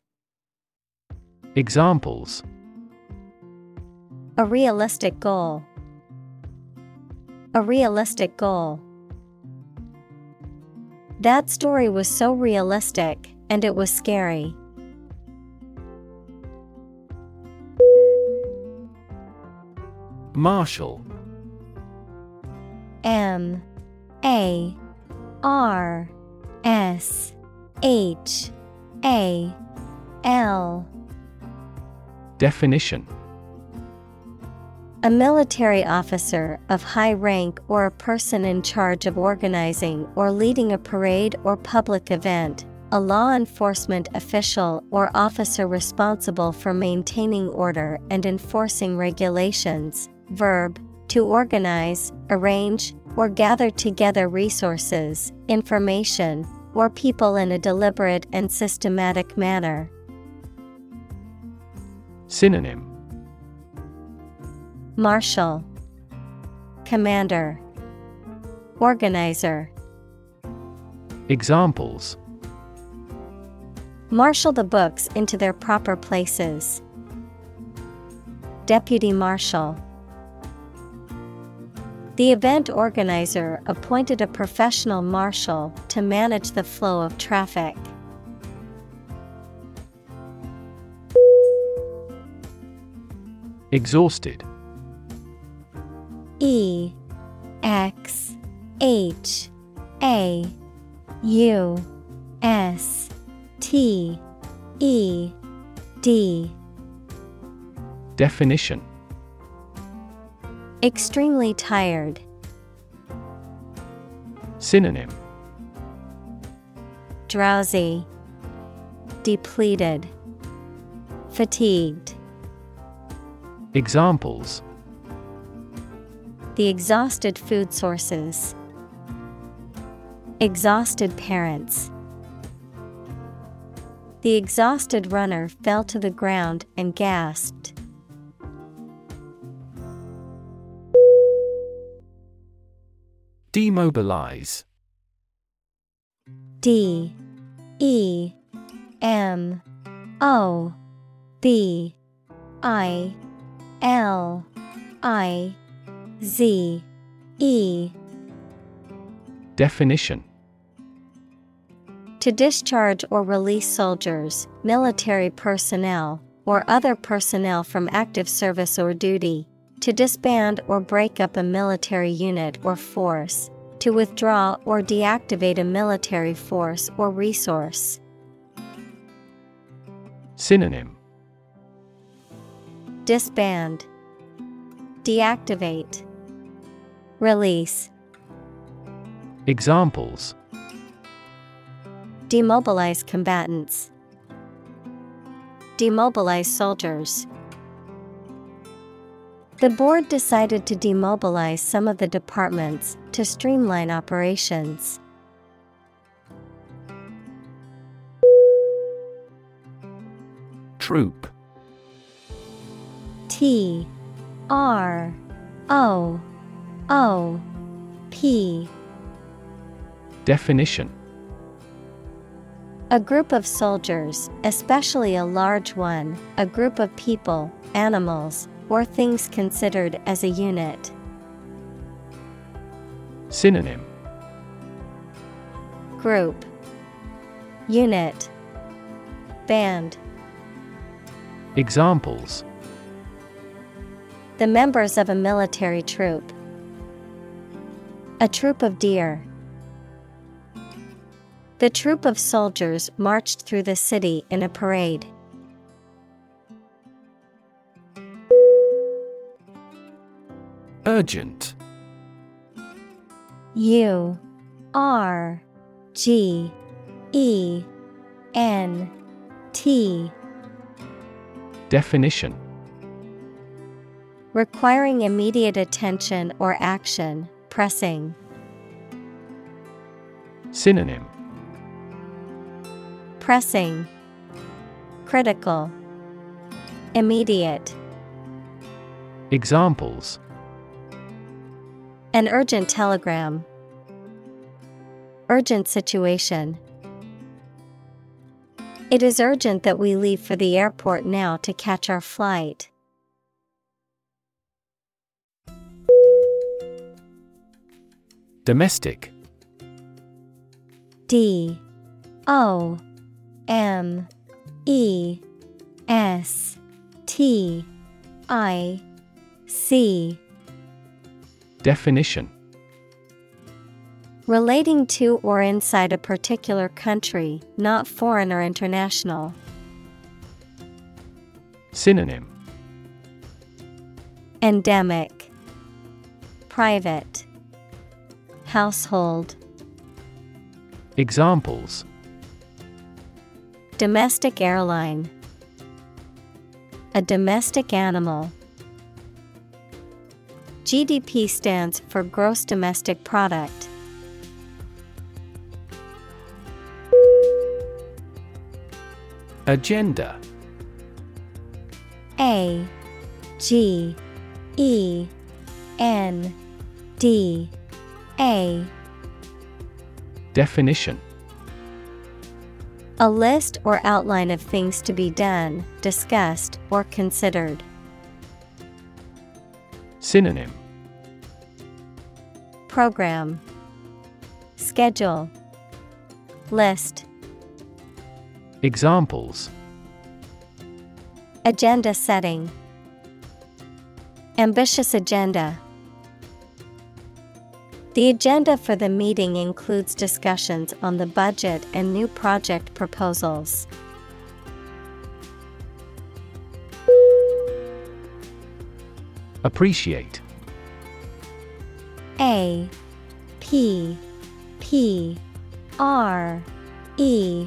Examples: a realistic goal, a realistic goal. That story was so realistic, and it was scary. Marshal. M A R S H A L. Definition: a military officer of high rank or a person in charge of organizing or leading a parade or public event, a law enforcement official or officer responsible for maintaining order and enforcing regulations. Verb: to organize, arrange, or gather together resources, information, or people in a deliberate and systematic manner. Synonym: marshal, commander, organizer. Examples: marshal the books into their proper places. Deputy marshal. The event organizer appointed a professional marshal to manage the flow of traffic. Exhausted. E-X-H-A-U-S-T-E-D. Definition: extremely tired. Synonym: drowsy, depleted, fatigued. Examples: the exhausted food sources, exhausted parents. The exhausted runner fell to the ground and gasped. Demobilize. D E M O B I L-I-Z-E. Definition: to discharge or release soldiers, military personnel, or other personnel from active service or duty, to disband or break up a military unit or force, to withdraw or deactivate a military force or resource. Synonym: disband, deactivate, release. Examples: demobilize combatants, demobilize soldiers. The board decided to demobilize some of the departments to streamline operations. Troop. T-R-O-O-P. Definition: a group of soldiers, especially a large one, a group of people, animals, or things considered as a unit. Synonym: group, unit, band. Examples: the members of a military troop, a troop of deer. The troop of soldiers marched through the city in a parade. Urgent. U-R-G-E-N-T. Definition: requiring immediate attention or action, pressing. Synonym: pressing, critical, immediate. Examples: an urgent telegram, urgent situation. It is urgent that we leave for the airport now to catch our flight. Domestic. D-O-M-E-S-T-I-C. Definition: relating to or inside a particular country, not foreign or international. Synonym: endemic, private, household. Examples: domestic airline, a domestic animal. GDP stands for gross domestic product. Agenda. A G E N D A. Definition: a list or outline of things to be done, discussed, or considered. Synonym: program, schedule, list. Examples: agenda setting, ambitious agenda. The agenda for the meeting includes discussions on the budget and new project proposals. Appreciate. A P P R E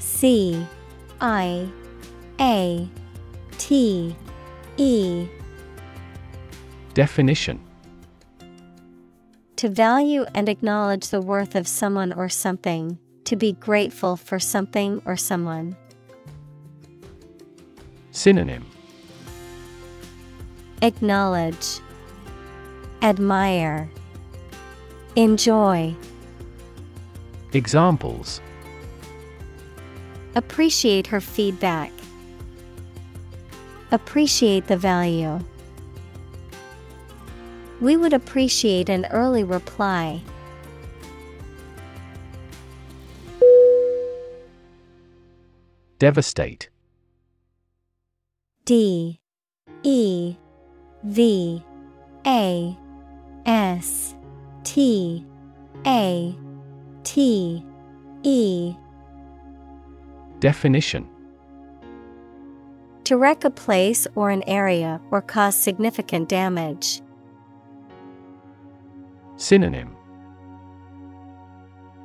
C I A T E. Definition: to value and acknowledge the worth of someone or something, to be grateful for something or someone. Synonym: acknowledge, admire, enjoy. Examples: appreciate her feedback, appreciate the value. We would appreciate an early reply. Devastate. D-E-V-A-S-T-A-T-E. Definition: to wreck a place or an area or cause significant damage. Synonym: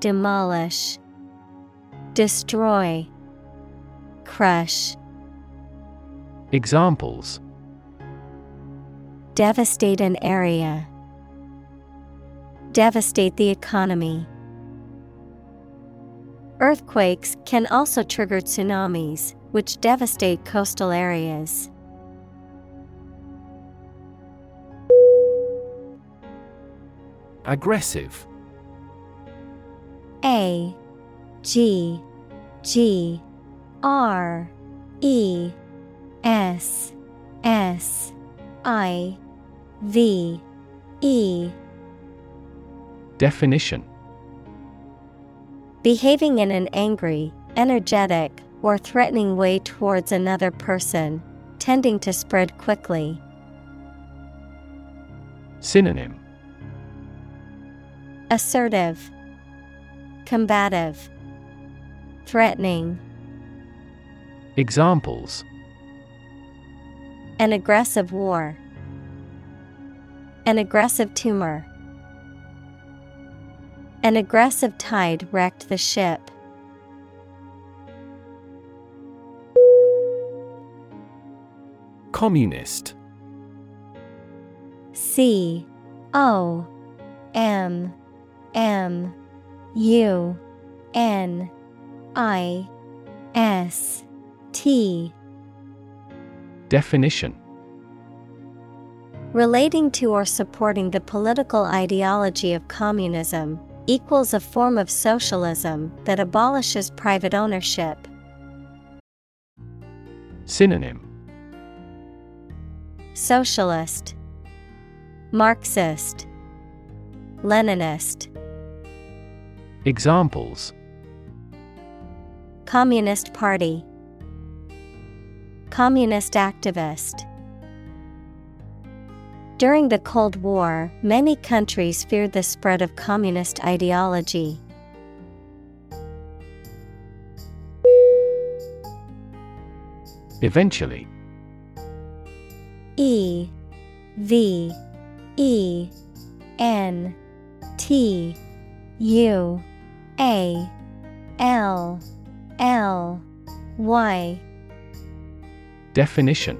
demolish, destroy, crush. Examples: devastate an area, devastate the economy. Earthquakes can also trigger tsunamis, which devastate coastal areas. Aggressive. A G G R E S S I V E. Definition: behaving in an angry, energetic, or threatening way towards another person, tending to spread quickly. Synonym: assertive, combative, threatening. Examples: an aggressive war, an aggressive tumor. An aggressive tide wrecked the ship. Communist. C O M M U N I S T. Definition: relating to or supporting the political ideology of communism, equals a form of socialism that abolishes private ownership. Synonym: socialist, Marxist, Leninist. Examples: Communist Party, Communist activist. During the Cold War, many countries feared the spread of communist ideology. Eventually. E V E N T U A L L Y. Definition: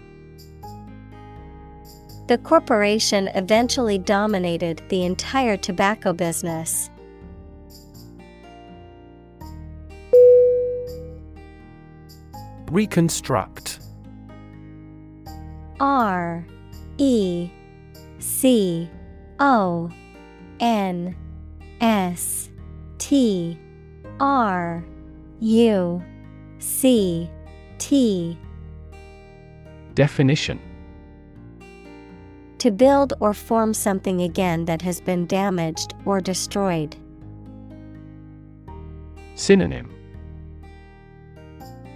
The corporation eventually dominated the entire tobacco business. Reconstruct. R E C O N S T R U C T. Definition: to build or form something again that has been damaged or destroyed. Synonym: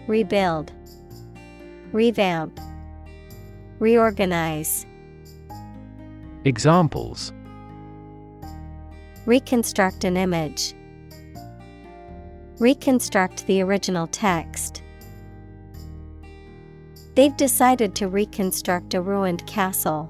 rebuild, revamp, reorganize. Examples: reconstruct an image, reconstruct the original text. They've decided to reconstruct a ruined castle.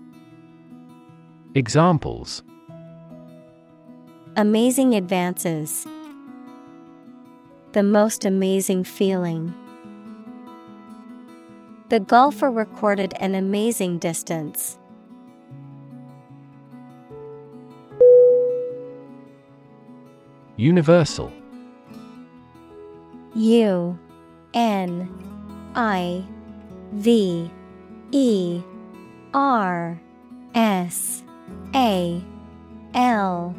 Examples: amazing advances, the most amazing feeling. The golfer recorded an amazing distance. Universal. U-N-I-V-E-R-S-A-L.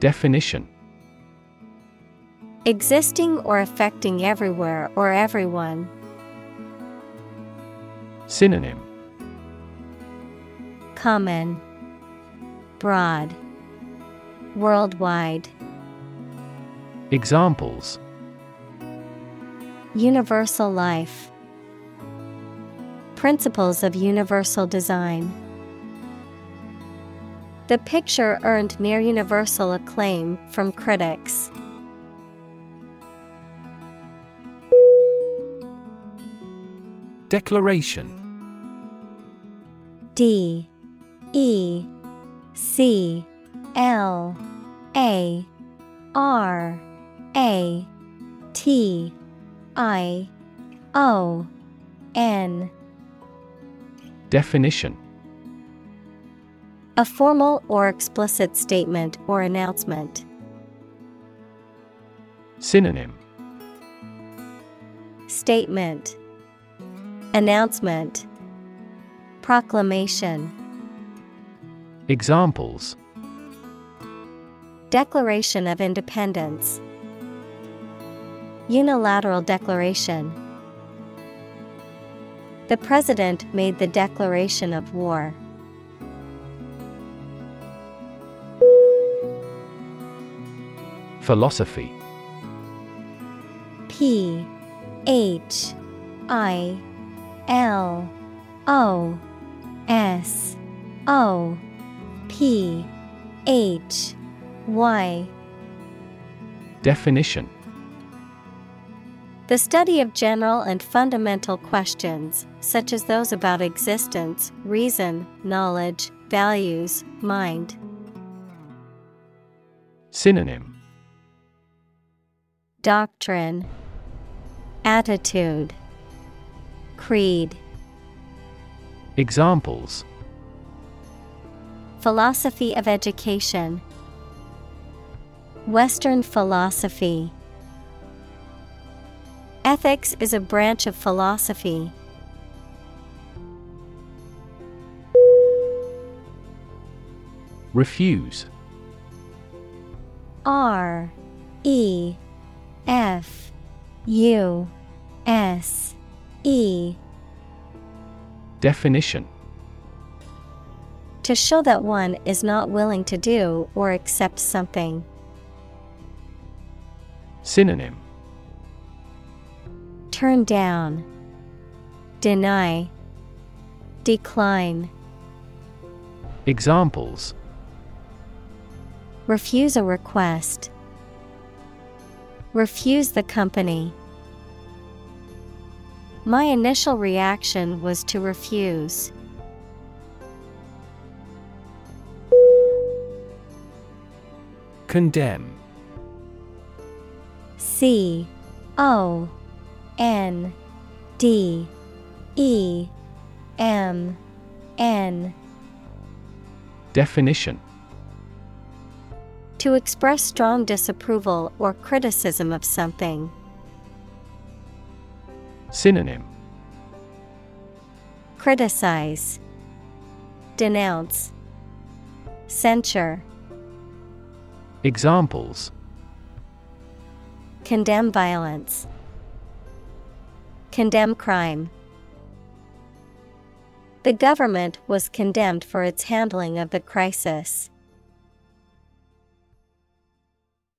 Definition: existing or affecting everywhere or everyone. Synonym: common, broad, worldwide. Examples: universal life, principles of universal design. The picture earned near universal acclaim from critics. Declaration. D-E-C-L-A-R-A-T-I-O-N. Definition: a formal or explicit statement or announcement. Synonym: statement, announcement, proclamation. Examples: declaration of independence, unilateral declaration. The president made the declaration of war. Philosophy. P-H-I-L-O-S-O-P-H-Y. Definition: the study of general and fundamental questions, such as those about existence, reason, knowledge, values, mind. Synonym: doctrine, attitude, creed. Examples: philosophy of education, Western philosophy. Ethics is a branch of philosophy. Refuse. R-E-F-U-S-E. Definition: to show that one is not willing to do or accept something. Synonym: turn down, deny, decline. Examples: refuse a request, refuse the company. My initial reaction was to refuse. Condemn. C-O-N-D-E-M-N. Definition: to express strong disapproval or criticism of something. Synonym: criticize, denounce, censure. Examples: condemn violence, condemn crime. The government was condemned for its handling of the crisis.